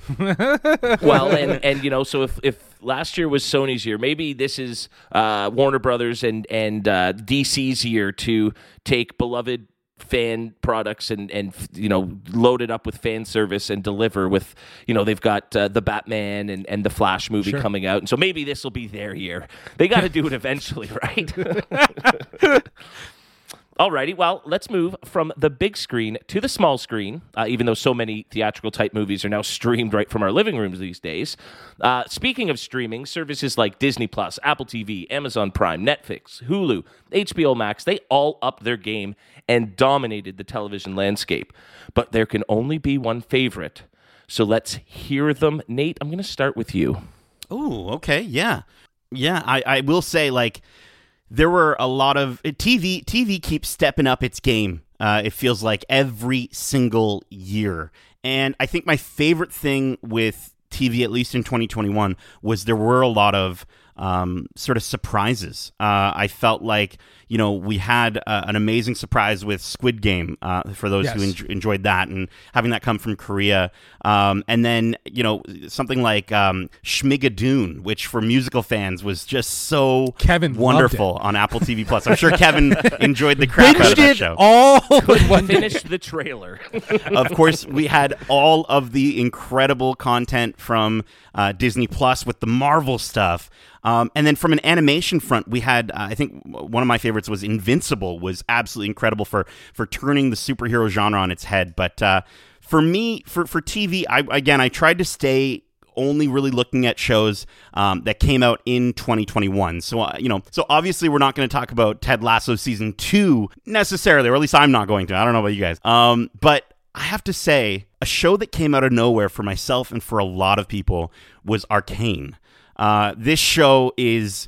Well, and, and, you know, so if, if last year was Sony's year, maybe this is uh, Warner Brothers and, and uh, D C's year to take beloved fan products and, and, you know, load it up with fan service and deliver with, you know, they've got uh, The Batman and, and The Flash movie sure. coming out. And so maybe this will be their year. They got to do it eventually, right? Alrighty, well, let's move from the big screen to the small screen, uh, even though so many theatrical-type movies are now streamed right from our living rooms these days. Uh, speaking of streaming, services like Disney Plus, Apple T V, Amazon Prime, Netflix, Hulu, H B O Max, they all upped their game and dominated the television landscape. But there can only be one favorite, so let's hear them. Nate, I'm going to start with you. Oh, okay, yeah. Yeah, I, I will say, like... There were a lot of T V. T V keeps stepping up its game. Uh, it feels like every single year, and I think my favorite thing with T V, at least in twenty twenty-one, was there were a lot of um, sort of surprises. Uh, I felt like you know we had uh, an amazing surprise with Squid Game uh, for those yes. who en- enjoyed that, and having that come from Korea, um, and then you know something like um, Schmigadoon, which for musical fans was just so Kevin wonderful on Apple T V Plus. I'm sure Kevin enjoyed the crap out of that show. All finished the trailer. Of course, we had all of the incredible content from uh, Disney Plus with the Marvel stuff. Um, and then from an animation front, we had, uh, I think one of my favorites was Invincible, was absolutely incredible for for turning the superhero genre on its head. But uh, for me, for, for T V, I, again, I tried to stay only really looking at shows um, that came out in twenty twenty-one. So, uh, you know, so obviously we're not going to talk about Ted Lasso season two necessarily, or at least I'm not going to. I don't know about you guys. Um, but I have to say, a show that came out of nowhere for myself and for a lot of people was Arcane. Uh, this show is,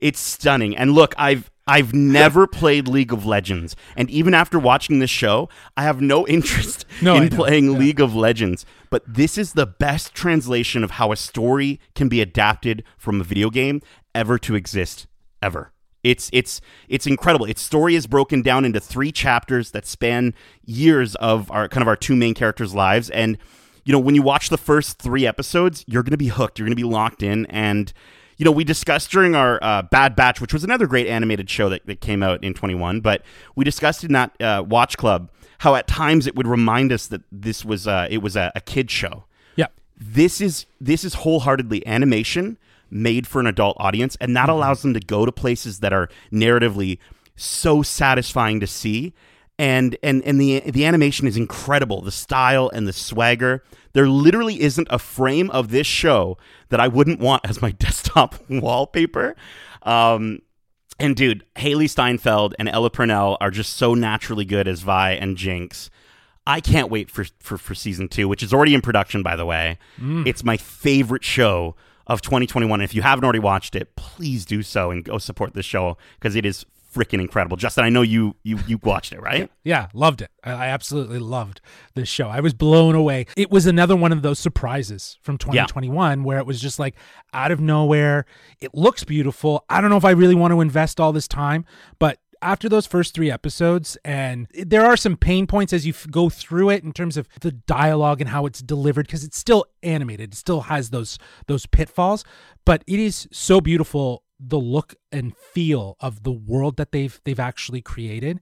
it's stunning. And look, I've I've never played League of Legends. And even after watching this show, I have no interest no, in playing yeah. League of Legends. But this is the best translation of how a story can be adapted from a video game ever to exist, ever. It's it's it's incredible. Its story is broken down into three chapters that span years of our kind of our two main characters' lives. And you know, when you watch the first three episodes, you're going to be hooked. You're going to be locked in. And, you know, we discussed during our uh, Bad Batch, which was another great animated show that, that came out in twenty-one. But we discussed in that uh, Watch Club how at times it would remind us that this was uh, it was a, a kid show. Yeah, this is this is wholeheartedly animation made for an adult audience, and that mm-hmm. allows them to go to places that are narratively so satisfying to see. And and and the the animation is incredible. The style and the swagger. There literally isn't a frame of this show that I wouldn't want as my desktop wallpaper. Um, and dude, Haley Steinfeld and Ella Purnell are just so naturally good as Vi and Jinx. I can't wait for for, for season two, which is already in production, by the way. Mm. It's my favorite show of twenty twenty-one. If you haven't already watched it, please do so and go support this show because it is freaking incredible. Justin, I know you you you watched it, right? Yeah, loved it. I absolutely loved this show. I was blown away. It was another one of those surprises from twenty twenty-one yeah. where it was just like out of nowhere. It looks beautiful. I don't know if I really want to invest all this time, but after those first three episodes, and there are some pain points as you f- go through it in terms of the dialogue and how it's delivered, because it's still animated. It still has those those pitfalls, but it is so beautiful. The look and feel of the world that they've they've actually created,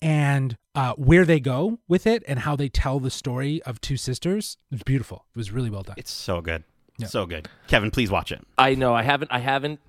and uh, where they go with it, and how they tell the story of two sisters. It's beautiful. It was really well done. It's so good, yeah. so good. Kevin, please watch it. I know I haven't I haven't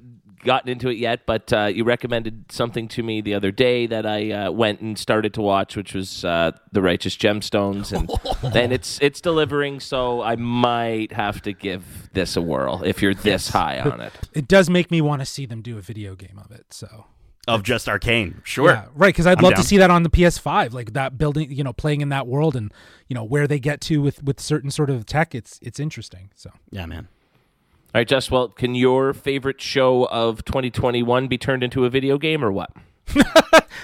gotten into it yet, but uh, you recommended something to me the other day that I uh, went and started to watch, which was uh, The Righteous Gemstones, and then it's it's delivering. So I might have to give this a whirl if you're this yes. high on it. It does make me want to see them do a video game of it. So of just Arcane, sure, yeah, right? Because I'd I'm love down. to see that on the P S five, like that building, you know, playing in that world, and you know where they get to with with certain sort of tech. It's it's interesting. So yeah, man. All right, Jess. Well, can your favorite show of twenty twenty-one be turned into a video game or what?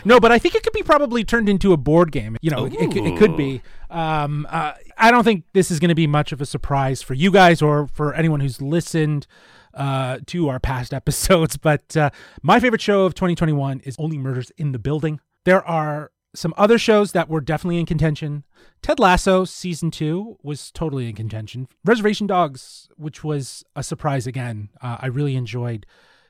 No, but I think it could be probably turned into a board game. You know, it, it, it could be. Um, uh, I don't think this is going to be much of a surprise for you guys or for anyone who's listened uh, to our past episodes. But uh, my favorite show of twenty twenty-one is Only Murders in the Building. There are some other shows that were definitely in contention. Ted Lasso season two was totally in contention. Reservation Dogs, which was a surprise again. Uh, I really enjoyed.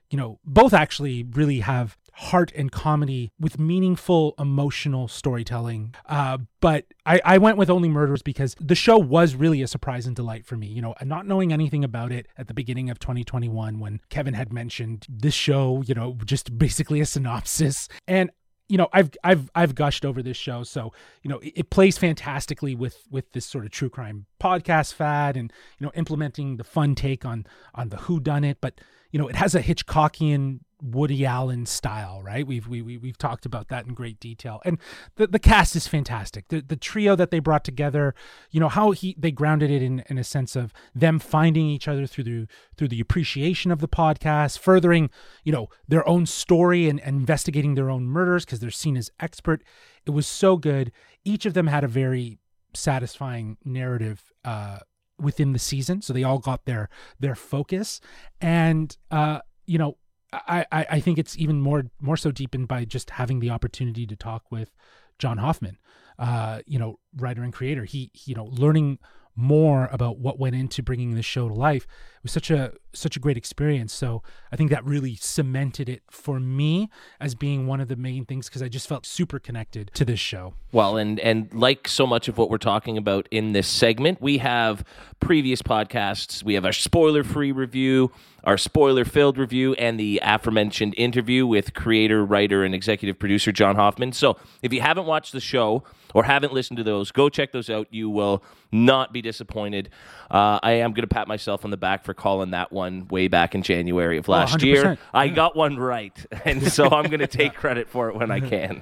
You know, both actually really have heart and comedy with meaningful emotional storytelling. Uh, but I, I went with Only Murders because the show was really a surprise and delight for me. You know, not knowing anything about it at the beginning of twenty twenty-one when Kevin had mentioned this show, you know, just basically a synopsis. And you know, I've I've I've gushed over this show, so you know it, it plays fantastically with with this sort of true crime podcast fad, and you know implementing the fun take on on the whodunit. But you know, it has a Hitchcockian Woody Allen style, right? We've we, we we've talked about that in great detail, and the the cast is fantastic. The the trio that they brought together, you know how he they grounded it in in a sense of them finding each other through the through the appreciation of the podcast, furthering you know their own story and, and investigating their own murders because they're seen as expert. It was so good. Each of them had a very satisfying narrative uh, within the season, so they all got their their focus. And uh, you know, I, I I think it's even more more so deepened by just having the opportunity to talk with John Hoffman, uh, you know, writer and creator. He, he you know learning more about what went into bringing this show to life. It was such a such a great experience. So I think that really cemented it for me as being one of the main things, because I just felt super connected to this show. Well, and and like so much of what we're talking about in this segment, we have previous podcasts. We have our spoiler-free review, our spoiler-filled review, and the aforementioned interview with creator, writer, and executive producer John Hoffman. So if you haven't watched the show or haven't listened to those, go check those out. You will not be disappointed. Uh, I am going to pat myself on the back for calling that one way back in January of last oh, year. I got one right, and so I'm going to take credit for it when I can.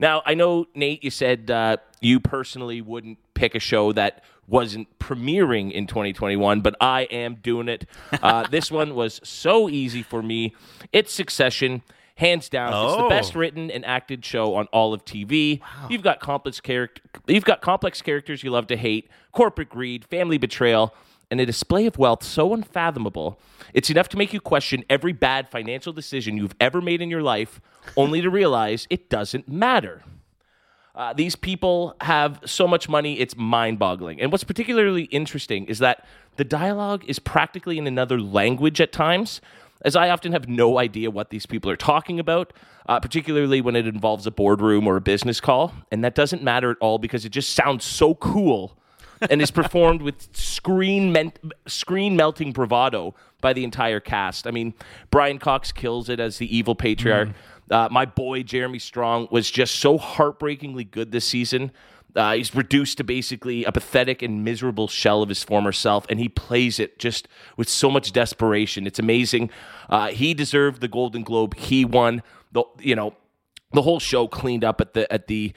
Now, I know, Nate, you said uh, you personally wouldn't pick a show that wasn't premiering in twenty twenty-one, but I am doing it. Uh, this one was so easy for me. It's Succession. Hands down, oh. It's the best written and acted show on all of T V. Wow. You've got complex character, you've got complex characters you love to hate, corporate greed, family betrayal, and a display of wealth so unfathomable, it's enough to make you question every bad financial decision you've ever made in your life, only to realize it doesn't matter. Uh, these people have so much money, it's mind-boggling. And what's particularly interesting is that the dialogue is practically in another language at times, as I often have no idea what these people are talking about, uh, particularly when it involves a boardroom or a business call. And that doesn't matter at all because it just sounds so cool and is performed with screen men- screen melting bravado by the entire cast. I mean, Brian Cox kills it as the evil patriarch. Mm. Uh, my boy, Jeremy Strong, was just so heartbreakingly good this season. Uh, he's reduced to basically a pathetic and miserable shell of his former self, and he plays it just with so much desperation. It's amazing. Uh, he deserved the Golden Globe. He won. The you know, the whole show cleaned up at the at the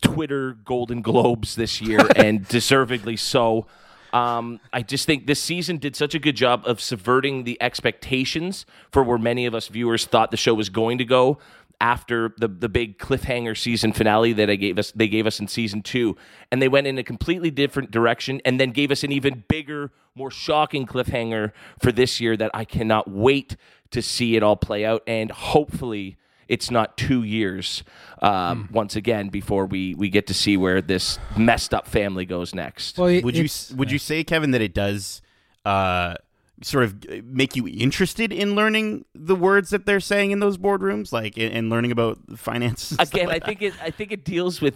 Twitter Golden Globes this year, and deservedly so. Um, I just think this season did such a good job of subverting the expectations for where many of us viewers thought the show was going to go after the the big cliffhanger season finale that I gave us, they gave us in season two, and they went in a completely different direction, and then gave us an even bigger, more shocking cliffhanger for this year that I cannot wait to see it all play out, and hopefully it's not two years um, mm. once again before we we get to see where this messed up family goes next. Well, it, would you would you say, Kevin, that it does Uh, sort of make you interested in learning the words that they're saying in those boardrooms, like, and learning about finance? Again, like I think that. it. I think it deals with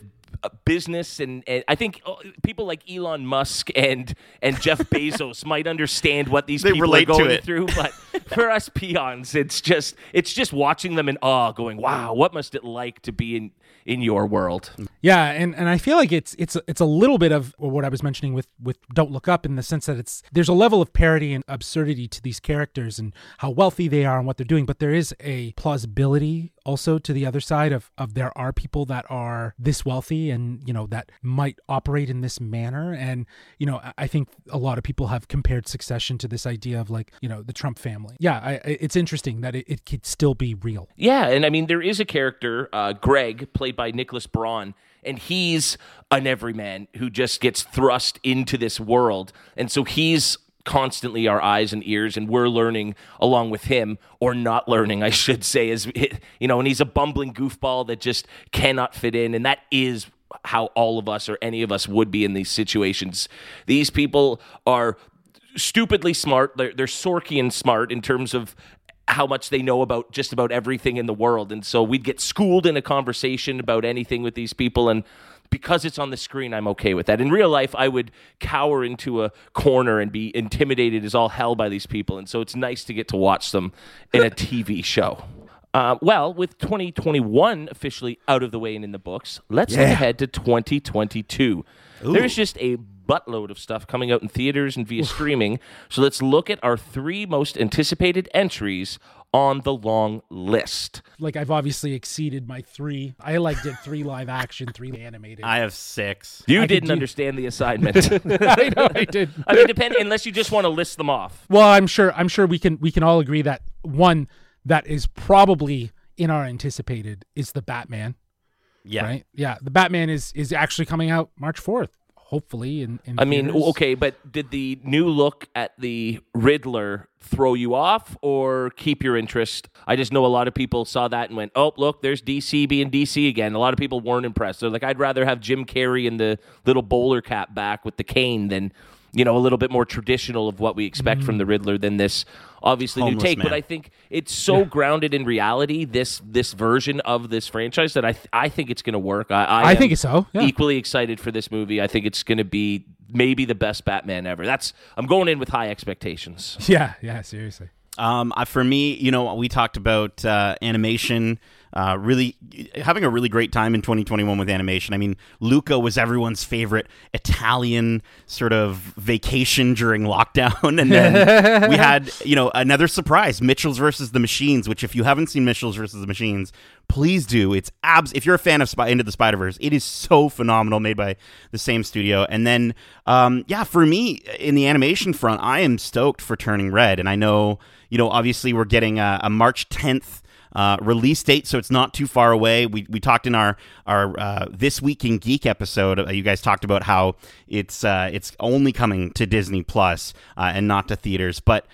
business, and, and I think people like Elon Musk and and Jeff Bezos might understand what these they people are going through. But for us peons, it's just it's just watching them in awe, going, "Wow, what must it like to be in in your world?" Yeah, and, and I feel like it's it's it's a little bit of what I was mentioning with, with Don't Look Up, in the sense that it's there's a level of parody and absurdity to these characters and how wealthy they are and what they're doing, but there is a plausibility also to the other side of, of there are people that are this wealthy and, you know, that might operate in this manner. And, you know, I think a lot of people have compared Succession to this idea of, like, you know, the Trump family. Yeah, I, it's interesting that it, it could still be real. Yeah, and I mean, there is a character, uh, Greg, played by Nicholas Braun, and he's an everyman who just gets thrust into this world. And so he's constantly our eyes and ears, and we're learning along with him, or not learning, I should say, is, you know, and he's a bumbling goofball that just cannot fit in. And that is how all of us, or any of us, would be in these situations. These people are stupidly smart. They're, they're Sorkian smart in terms of how much they know about just about everything in the world. And so we'd get schooled in a conversation about anything with these people. And because it's on the screen, I'm okay with that. In real life, I would cower into a corner and be intimidated as all hell by these people. And so it's nice to get to watch them in a T V show. Uh, well, with twenty twenty-one officially out of the way and in the books, let's yeah. look ahead to twenty twenty-two. Ooh. There's just a buttload of stuff coming out in theaters and via streaming. So let's look at our three most anticipated entries on the long list. Like, I've obviously exceeded my three. I like did three live action, three animated. I have six. You I didn't do... understand the assignment. I know I did. I mean, depend unless you just want to list them off. Well, I'm sure. I'm sure we can. We can all agree that one that is probably in our anticipated is the Batman. Yeah. Right. Yeah. The Batman is is actually coming out March fourth. Hopefully, in, in I mean, theaters. Okay, but did the new look at the Riddler throw you off or keep your interest? I just know a lot of people saw that and went, oh, look, there's D C being D C again. A lot of people weren't impressed. They're like, I'd rather have Jim Carrey in the little bowler cap back with the cane than, you know, a little bit more traditional of what we expect mm-hmm. from the Riddler than this obviously Homeless new take. Man. But I think it's so yeah. grounded in reality, this this version of this franchise, that I th- I think it's going to work. I, I, I think it's so. Yeah. Equally excited for this movie. I think it's going to be maybe the best Batman ever. That's I'm going in with high expectations. Yeah, yeah, seriously. Um, for me, you know, we talked about uh, animation. Uh, really having a really great time in twenty twenty-one with animation. I mean, Luca was everyone's favorite Italian sort of vacation during lockdown. And then we had, you know, another surprise, Mitchell's versus the Machines, which if you haven't seen Mitchell's versus the Machines, please do. It's abs. If you're a fan of Spy- Into the Spider-Verse, it is so phenomenal, made by the same studio. And then, um, yeah, for me in the animation front, I am stoked for Turning Red. And I know, you know, obviously we're getting a, a March tenth Uh, release date, so it's not too far away. We we talked in our our uh, This Week in Geek episode. Uh, you guys talked about how it's uh, it's only coming to Disney Plus uh, and not to theaters. But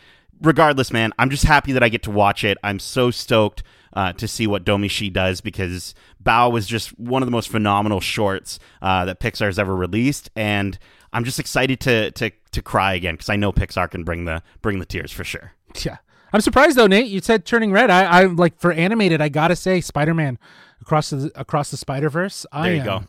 regardless, man, I'm just happy that I get to watch it. I'm so stoked uh, to see what Domishi does, because Bao was just one of the most phenomenal shorts uh, that Pixar's ever released, and I'm just excited to to to cry again, because I know Pixar can bring the bring the tears for sure. Yeah. I'm surprised though, Nate. You said Turning Red. I, I like for animated. I gotta say, Spider-Man across the across the Spider-Verse. I there you am go.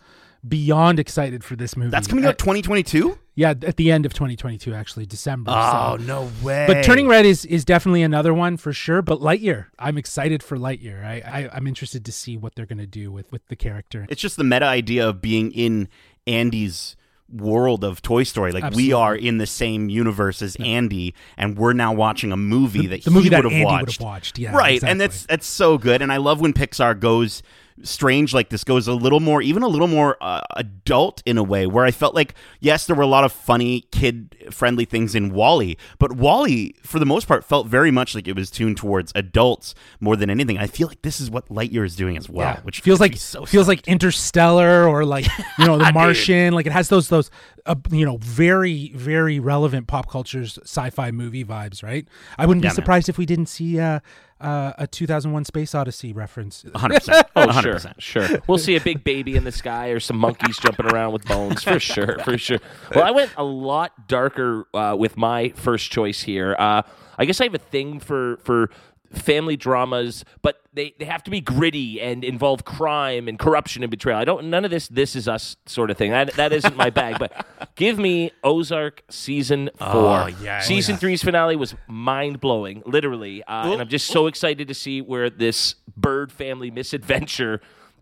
Beyond excited for this movie. That's coming out twenty twenty-two. Yeah, at the end of twenty twenty-two, actually, December. Oh so. No way! But Turning Red is is definitely another one for sure. But Lightyear, I'm excited for Lightyear. I, I I'm interested to see what they're gonna do with with the character. It's just the meta idea of being in Andy's world of Toy Story. Like, absolutely. We are in the same universe as yeah. Andy, and we're now watching a movie the, that the movie he would have watched. watched. Yeah, right, exactly. And that's that's so good. And I love when Pixar goes strange like this, goes a little more, even a little more uh, adult in a way, where I felt like, yes, there were a lot of funny, kid-friendly things in WALL-E, but WALL-E, for the most part, felt very much like it was tuned towards adults more than anything. I feel like this is what Lightyear is doing as well, yeah. which feels like so feels sad. Like Interstellar, or like, you know, The Martian. Like, it has those those uh, you know, very very relevant pop culture's sci-fi movie vibes, right? I wouldn't yeah, be surprised man. if we didn't see. Uh, Uh, a two thousand one Space Odyssey reference. one hundred percent. Oh, one hundred percent. Sure. Sure. We'll see a big baby in the sky or some monkeys jumping around with bones. For sure. For sure. Well, I went a lot darker uh, with my first choice here. Uh, I guess I have a thing for, for family dramas, but they, they have to be gritty and involve crime and corruption and betrayal. I don't, none of this This Is Us sort of thing. That, that isn't my bag, but give me Ozark season four. Oh, yeah, season yeah. three's finale was mind blowing, literally. Uh, and I'm just so excited to see where this bird family misadventure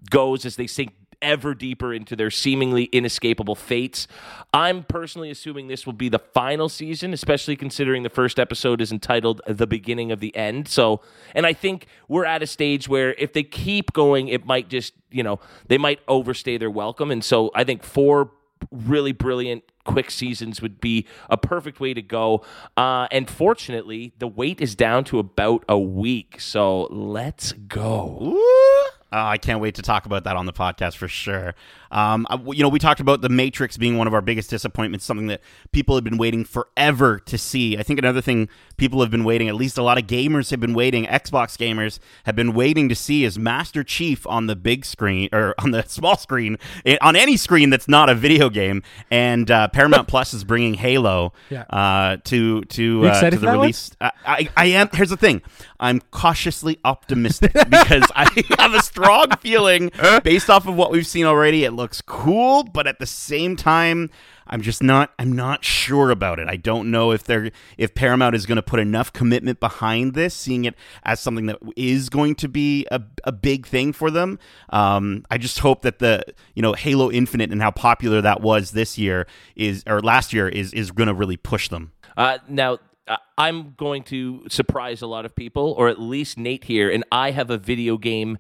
goes as they sink ever deeper into their seemingly inescapable fates. I'm personally assuming this will be the final season, especially considering the first episode is entitled The Beginning of the End. So, and I think we're at a stage where if they keep going, it might just, you know, they might overstay their welcome. And so I think four really brilliant quick seasons would be a perfect way to go. Uh, and fortunately, the wait is down to about a week. So let's go. Ooh. Uh, I can't wait to talk about that on the podcast for sure. Um, I, you know, we talked about The Matrix being one of our biggest disappointments, something that people have been waiting forever to see. I think another thing people have been waiting, at least a lot of gamers have been waiting, Xbox gamers have been waiting to see, is Master Chief on the big screen, or on the small screen, on any screen that's not a video game. And uh, Paramount Plus is bringing Halo yeah. uh, to to, uh, to the release. I, I, I am. Here's the thing. I'm cautiously optimistic because I have a strong feeling based off of what we've seen already. It looks cool, but at the same time, I'm just not I'm not sure about it. I don't know if they're if Paramount is going to put enough commitment behind this, seeing it as something that is going to be a, a big thing for them. Um, I just hope that the you know Halo Infinite and how popular that was this year is or last year is is going to really push them. Uh, now I'm going to surprise a lot of people, or at least Nate here, and I have a video game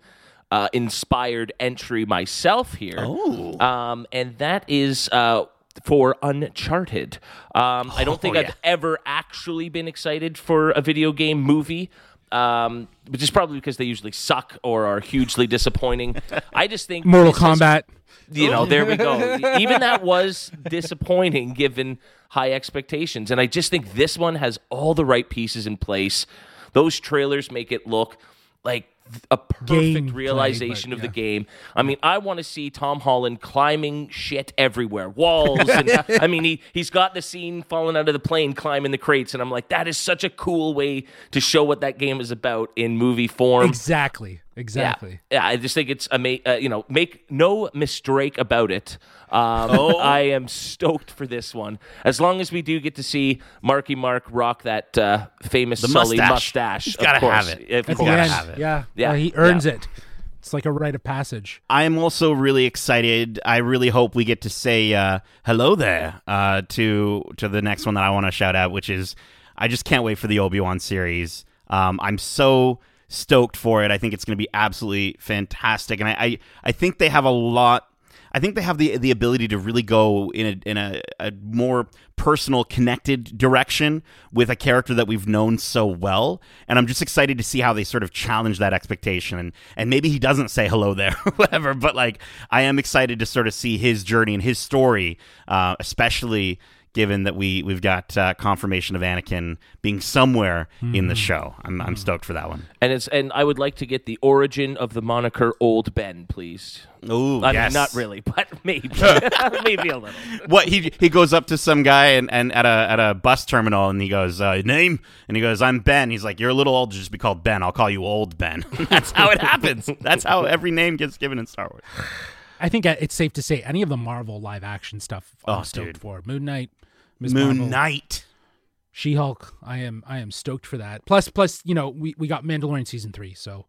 uh, inspired entry myself here. Oh, um, and that is. Uh, For Uncharted. Um, I don't think oh, yeah. I've ever actually been excited for a video game movie, um, which is probably because they usually suck or are hugely disappointing. I just think... Mortal Kombat. Is, you know, there we go. Even that was disappointing given high expectations. And I just think this one has all the right pieces in place. Those trailers make it look like a perfect game realization play, but, yeah. of the game. I mean, I want to see Tom Holland climbing shit everywhere, walls. And I mean, he, he's got the scene falling out of the plane, climbing the crates, and I'm like, that is such a cool way to show what that game is about in movie form. Exactly, exactly. Yeah, yeah I just think it's, ama- uh, you know, make no mistake about it. Um, oh. I am stoked for this one. As long as we do get to see Marky Mark rock that uh, famous the Sully mustache. mustache He's got to have it. Of That's course. Have it. Yeah. Yeah, well, he earns yeah. it. It's like a rite of passage. I am also really excited. I really hope we get to say uh, hello there uh, to to the next one that I want to shout out, which is I just can't wait for the Obi-Wan series. Um, I'm so stoked for it. I think it's going to be absolutely fantastic, and I, I I think they have a lot. I think they have the the ability to really go in a in a, a more personal, connected direction with a character that we've known so well. And I'm just excited to see how they sort of challenge that expectation. And, and maybe he doesn't say hello there, whatever. But like, I am excited to sort of see his journey and his story, uh, especially given that we we've got uh, confirmation of Anakin being somewhere mm. in the show. I'm I'm stoked for that one. And it's and I would like to get the origin of the moniker Old Ben, please. Oh, I yes. mean, not really, but maybe, maybe a little. What he he goes up to some guy and, and at a at a bus terminal and he goes uh, name and he goes I'm Ben. He's like, you're a little old to just be called Ben. I'll call you Old Ben. That's how it happens. That's how every name gets given in Star Wars. I think it's safe to say any of the Marvel live action stuff. I'm oh, stoked dude. for Moon Knight. Miz Moon Marvel, Knight, She-Hulk. I am I am stoked for that. Plus, plus, you know, we, we got Mandalorian season three, so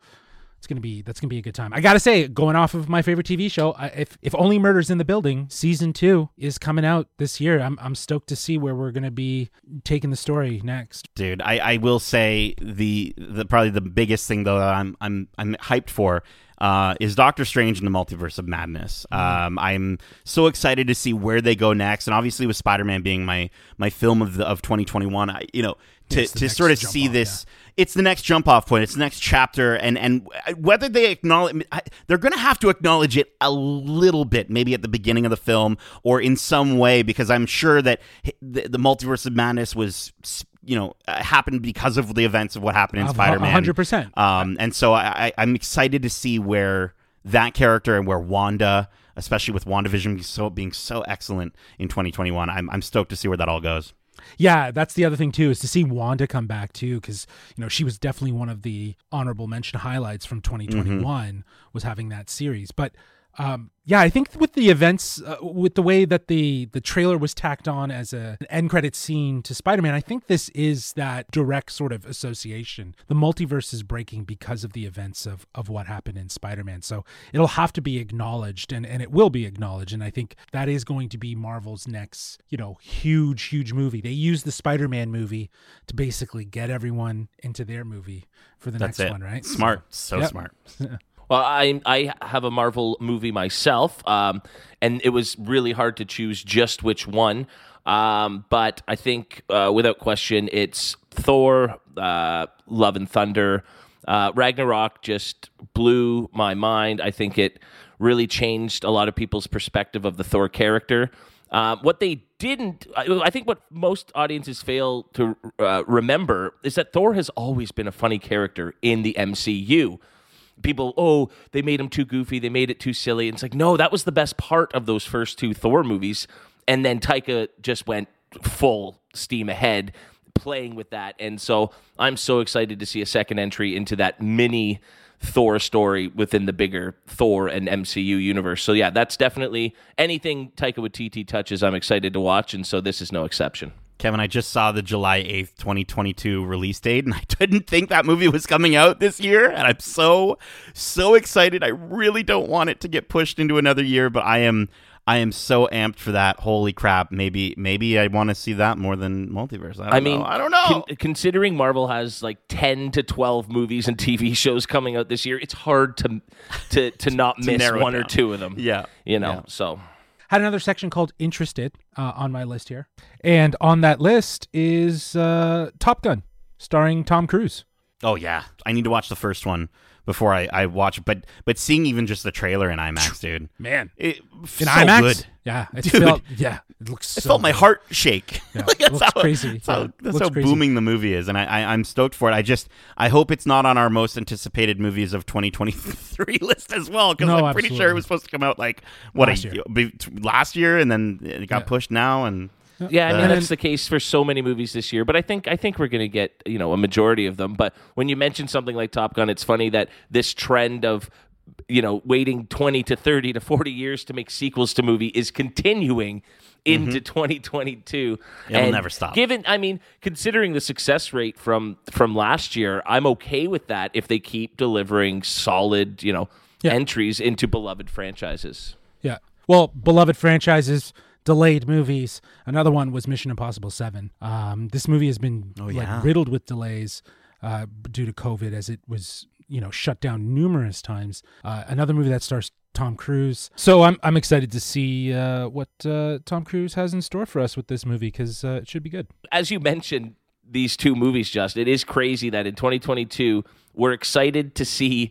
it's gonna be that's gonna be a good time. I gotta say, going off of my favorite T V show, I, if if Only Murders in the Building season two is coming out this year, I'm I'm stoked to see where we're gonna be taking the story next. Dude, I, I will say the the probably the biggest thing though that I'm I'm I'm hyped for. Uh, is Doctor Strange in the Multiverse of Madness. Um, I'm so excited to see where they go next. And obviously with Spider-Man being my my film of the, of twenty twenty-one, I, you know, to, to sort of see off, this, yeah. it's the next jump off point. It's the next chapter. And, and whether they acknowledge, I, they're going to have to acknowledge it a little bit, maybe at the beginning of the film or in some way, because I'm sure that the, the Multiverse of Madness was you know, uh, happened because of the events of what happened in Spider-Man. one hundred percent. Um, and so I, I, I'm excited to see where that character and where Wanda, especially with WandaVision so, being so excellent in twenty twenty-one, I'm, I'm stoked to see where that all goes. Yeah, that's the other thing, too, is to see Wanda come back, too, because, you know, she was definitely one of the honorable mention highlights from twenty twenty-one mm-hmm. was having that series. But, um, yeah, I think with the events, uh, with the way that the, the trailer was tacked on as a, an end credit scene to Spider-Man, I think this is that direct sort of association. The multiverse is breaking because of the events of, of what happened in Spider-Man. So it'll have to be acknowledged, and, and it will be acknowledged. And I think that is going to be Marvel's next, you know, huge, huge movie. They use the Spider-Man movie to basically get everyone into their movie for the That's next it. one, right? Smart. So, so yep. smart. Well, I I have a Marvel movie myself, um, and it was really hard to choose just which one. Um, but I think, uh, without question, it's Thor, uh, Love and Thunder. Uh, Ragnarok just blew my mind. I think it really changed a lot of people's perspective of the Thor character. Uh, what they didn't, I think what most audiences fail to uh, remember is that Thor has always been a funny character in the M C U. People, oh, they made him too goofy. They made it too silly. And it's like, no, that was the best part of those first two Thor movies. And then Taika just went full steam ahead, playing with that. And so I'm so excited to see a second entry into that mini Thor story within the bigger Thor and M C U universe. So yeah, that's definitely anything Taika Waititi touches, I'm excited to watch, and so this is no exception. Kevin, I just saw the July eighth, twenty twenty-two release date, and I didn't think that movie was coming out this year, and I'm so, so excited. I really don't want it to get pushed into another year, but I am I am so amped for that. Holy crap. Maybe maybe I want to see that more than Multiverse. I don't I mean, know. I don't know. Con- considering Marvel has like ten to twelve movies and T V shows coming out this year, it's hard to to, to not to miss one or two of them. Yeah. You know, yeah. so... Had another section called Interested uh, on my list here. And on that list is uh, Top Gun, starring Tom Cruise. Oh, yeah. I need to watch the first one before I, I watch it. But, but seeing even just the trailer in IMAX, dude. Man. It, so in IMAX? Good. Yeah. It dude, felt, yeah. It looks so It felt good. My heart shake. Yeah, like, that's it looks how, crazy. That's yeah, how, that's how crazy. Booming the movie is. And I, I, I'm stoked for it. I just, I hope it's not on our most anticipated movies of twenty twenty-three list as well. Because no, I'm absolutely. pretty sure it was supposed to come out like, what, last, a, year. Be, last year? And then it got yeah. pushed now. And yeah, I mean, uh, that's the case for so many movies this year. But I think I think we're going to get, you know, a majority of them. But when you mention something like Top Gun, it's funny that this trend of, you know, waiting twenty to thirty to forty years to make sequels to movie is continuing into mm-hmm. twenty twenty-two. It'll and never stop. Given, I mean, considering the success rate from from last year, I'm okay with that if they keep delivering solid, you know, yeah. entries into beloved franchises. Yeah. Well, beloved franchises, delayed movies. Another one was Mission Impossible seven. Um, this movie has been oh, yeah. like, riddled with delays uh, due to COVID, as it was, you know, shut down numerous times. Uh, another movie that stars Tom Cruise. So I'm I'm excited to see uh, what uh, Tom Cruise has in store for us with this movie, because uh, it should be good. As you mentioned, these two movies, just it is crazy that in twenty twenty-two we're excited to see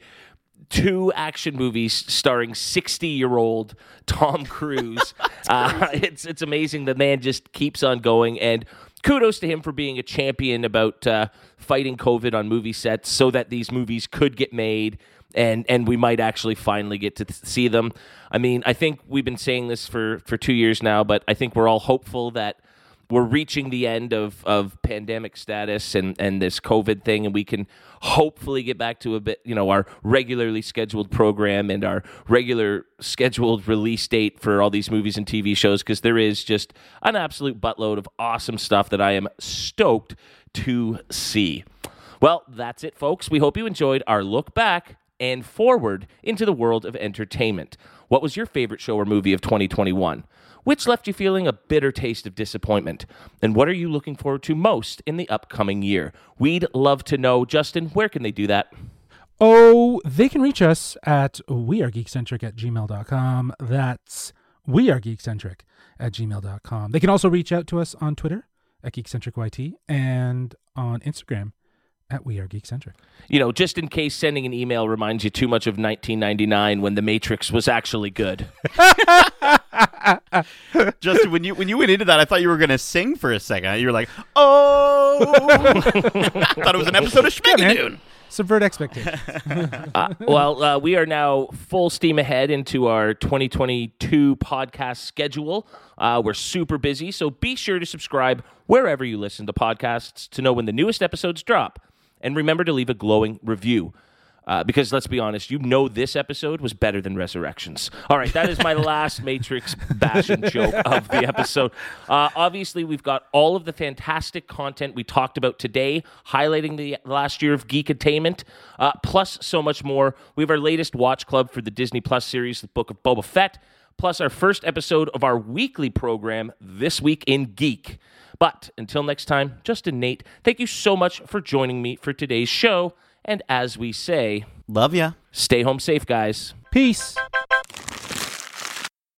two action movies starring sixty-year-old Tom Cruise. uh, it's it's amazing. The man just keeps on going, and kudos to him for being a champion about uh, fighting COVID on movie sets so that these movies could get made and and we might actually finally get to th- see them. I mean, I think we've been saying this for, for two years now, but I think we're all hopeful that we're reaching the end of, of pandemic status and, and this COVID thing, and we can hopefully get back to a bit, you know, our regularly scheduled program and our regular scheduled release date for all these movies and T V shows, because there is just an absolute buttload of awesome stuff that I am stoked to see. Well, that's it, folks. We hope you enjoyed our look back and forward into the world of entertainment. What was your favorite show or movie of twenty twenty-one? Which left you feeling a bitter taste of disappointment? And what are you looking forward to most in the upcoming year? We'd love to know. Justin, where can they do that? Oh, they can reach us at wearegeekcentric at gmail dot com. That's wearegeekcentric at gmail dot com. They can also reach out to us on Twitter at GeekcentricYT and on Instagram at We Are Geekcentric. You know, just in case sending an email reminds you too much of nineteen ninety-nine when The Matrix was actually good. Justin, when you when you went into that, I thought you were going to sing for a second. You were like, oh! I thought it was an episode of Schmigadoon. Yeah, subvert expectations. uh, well, uh, we are now full steam ahead into our twenty twenty-two podcast schedule. Uh, we're super busy, so be sure to subscribe wherever you listen to podcasts to know when the newest episodes drop. And remember to leave a glowing review. Uh, because let's be honest, you know this episode was better than Resurrections. All right, that is my last Matrix bash and joke of the episode. Uh, obviously, we've got all of the fantastic content we talked about today, highlighting the last year of geek attainment, uh, plus so much more. We have our latest watch club for the Disney Plus series, The Book of Boba Fett, plus our first episode of our weekly program, This Week in Geek. But until next time, Justin, Nate, thank you so much for joining me for today's show. And as we say, love ya. Stay home safe, guys. Peace.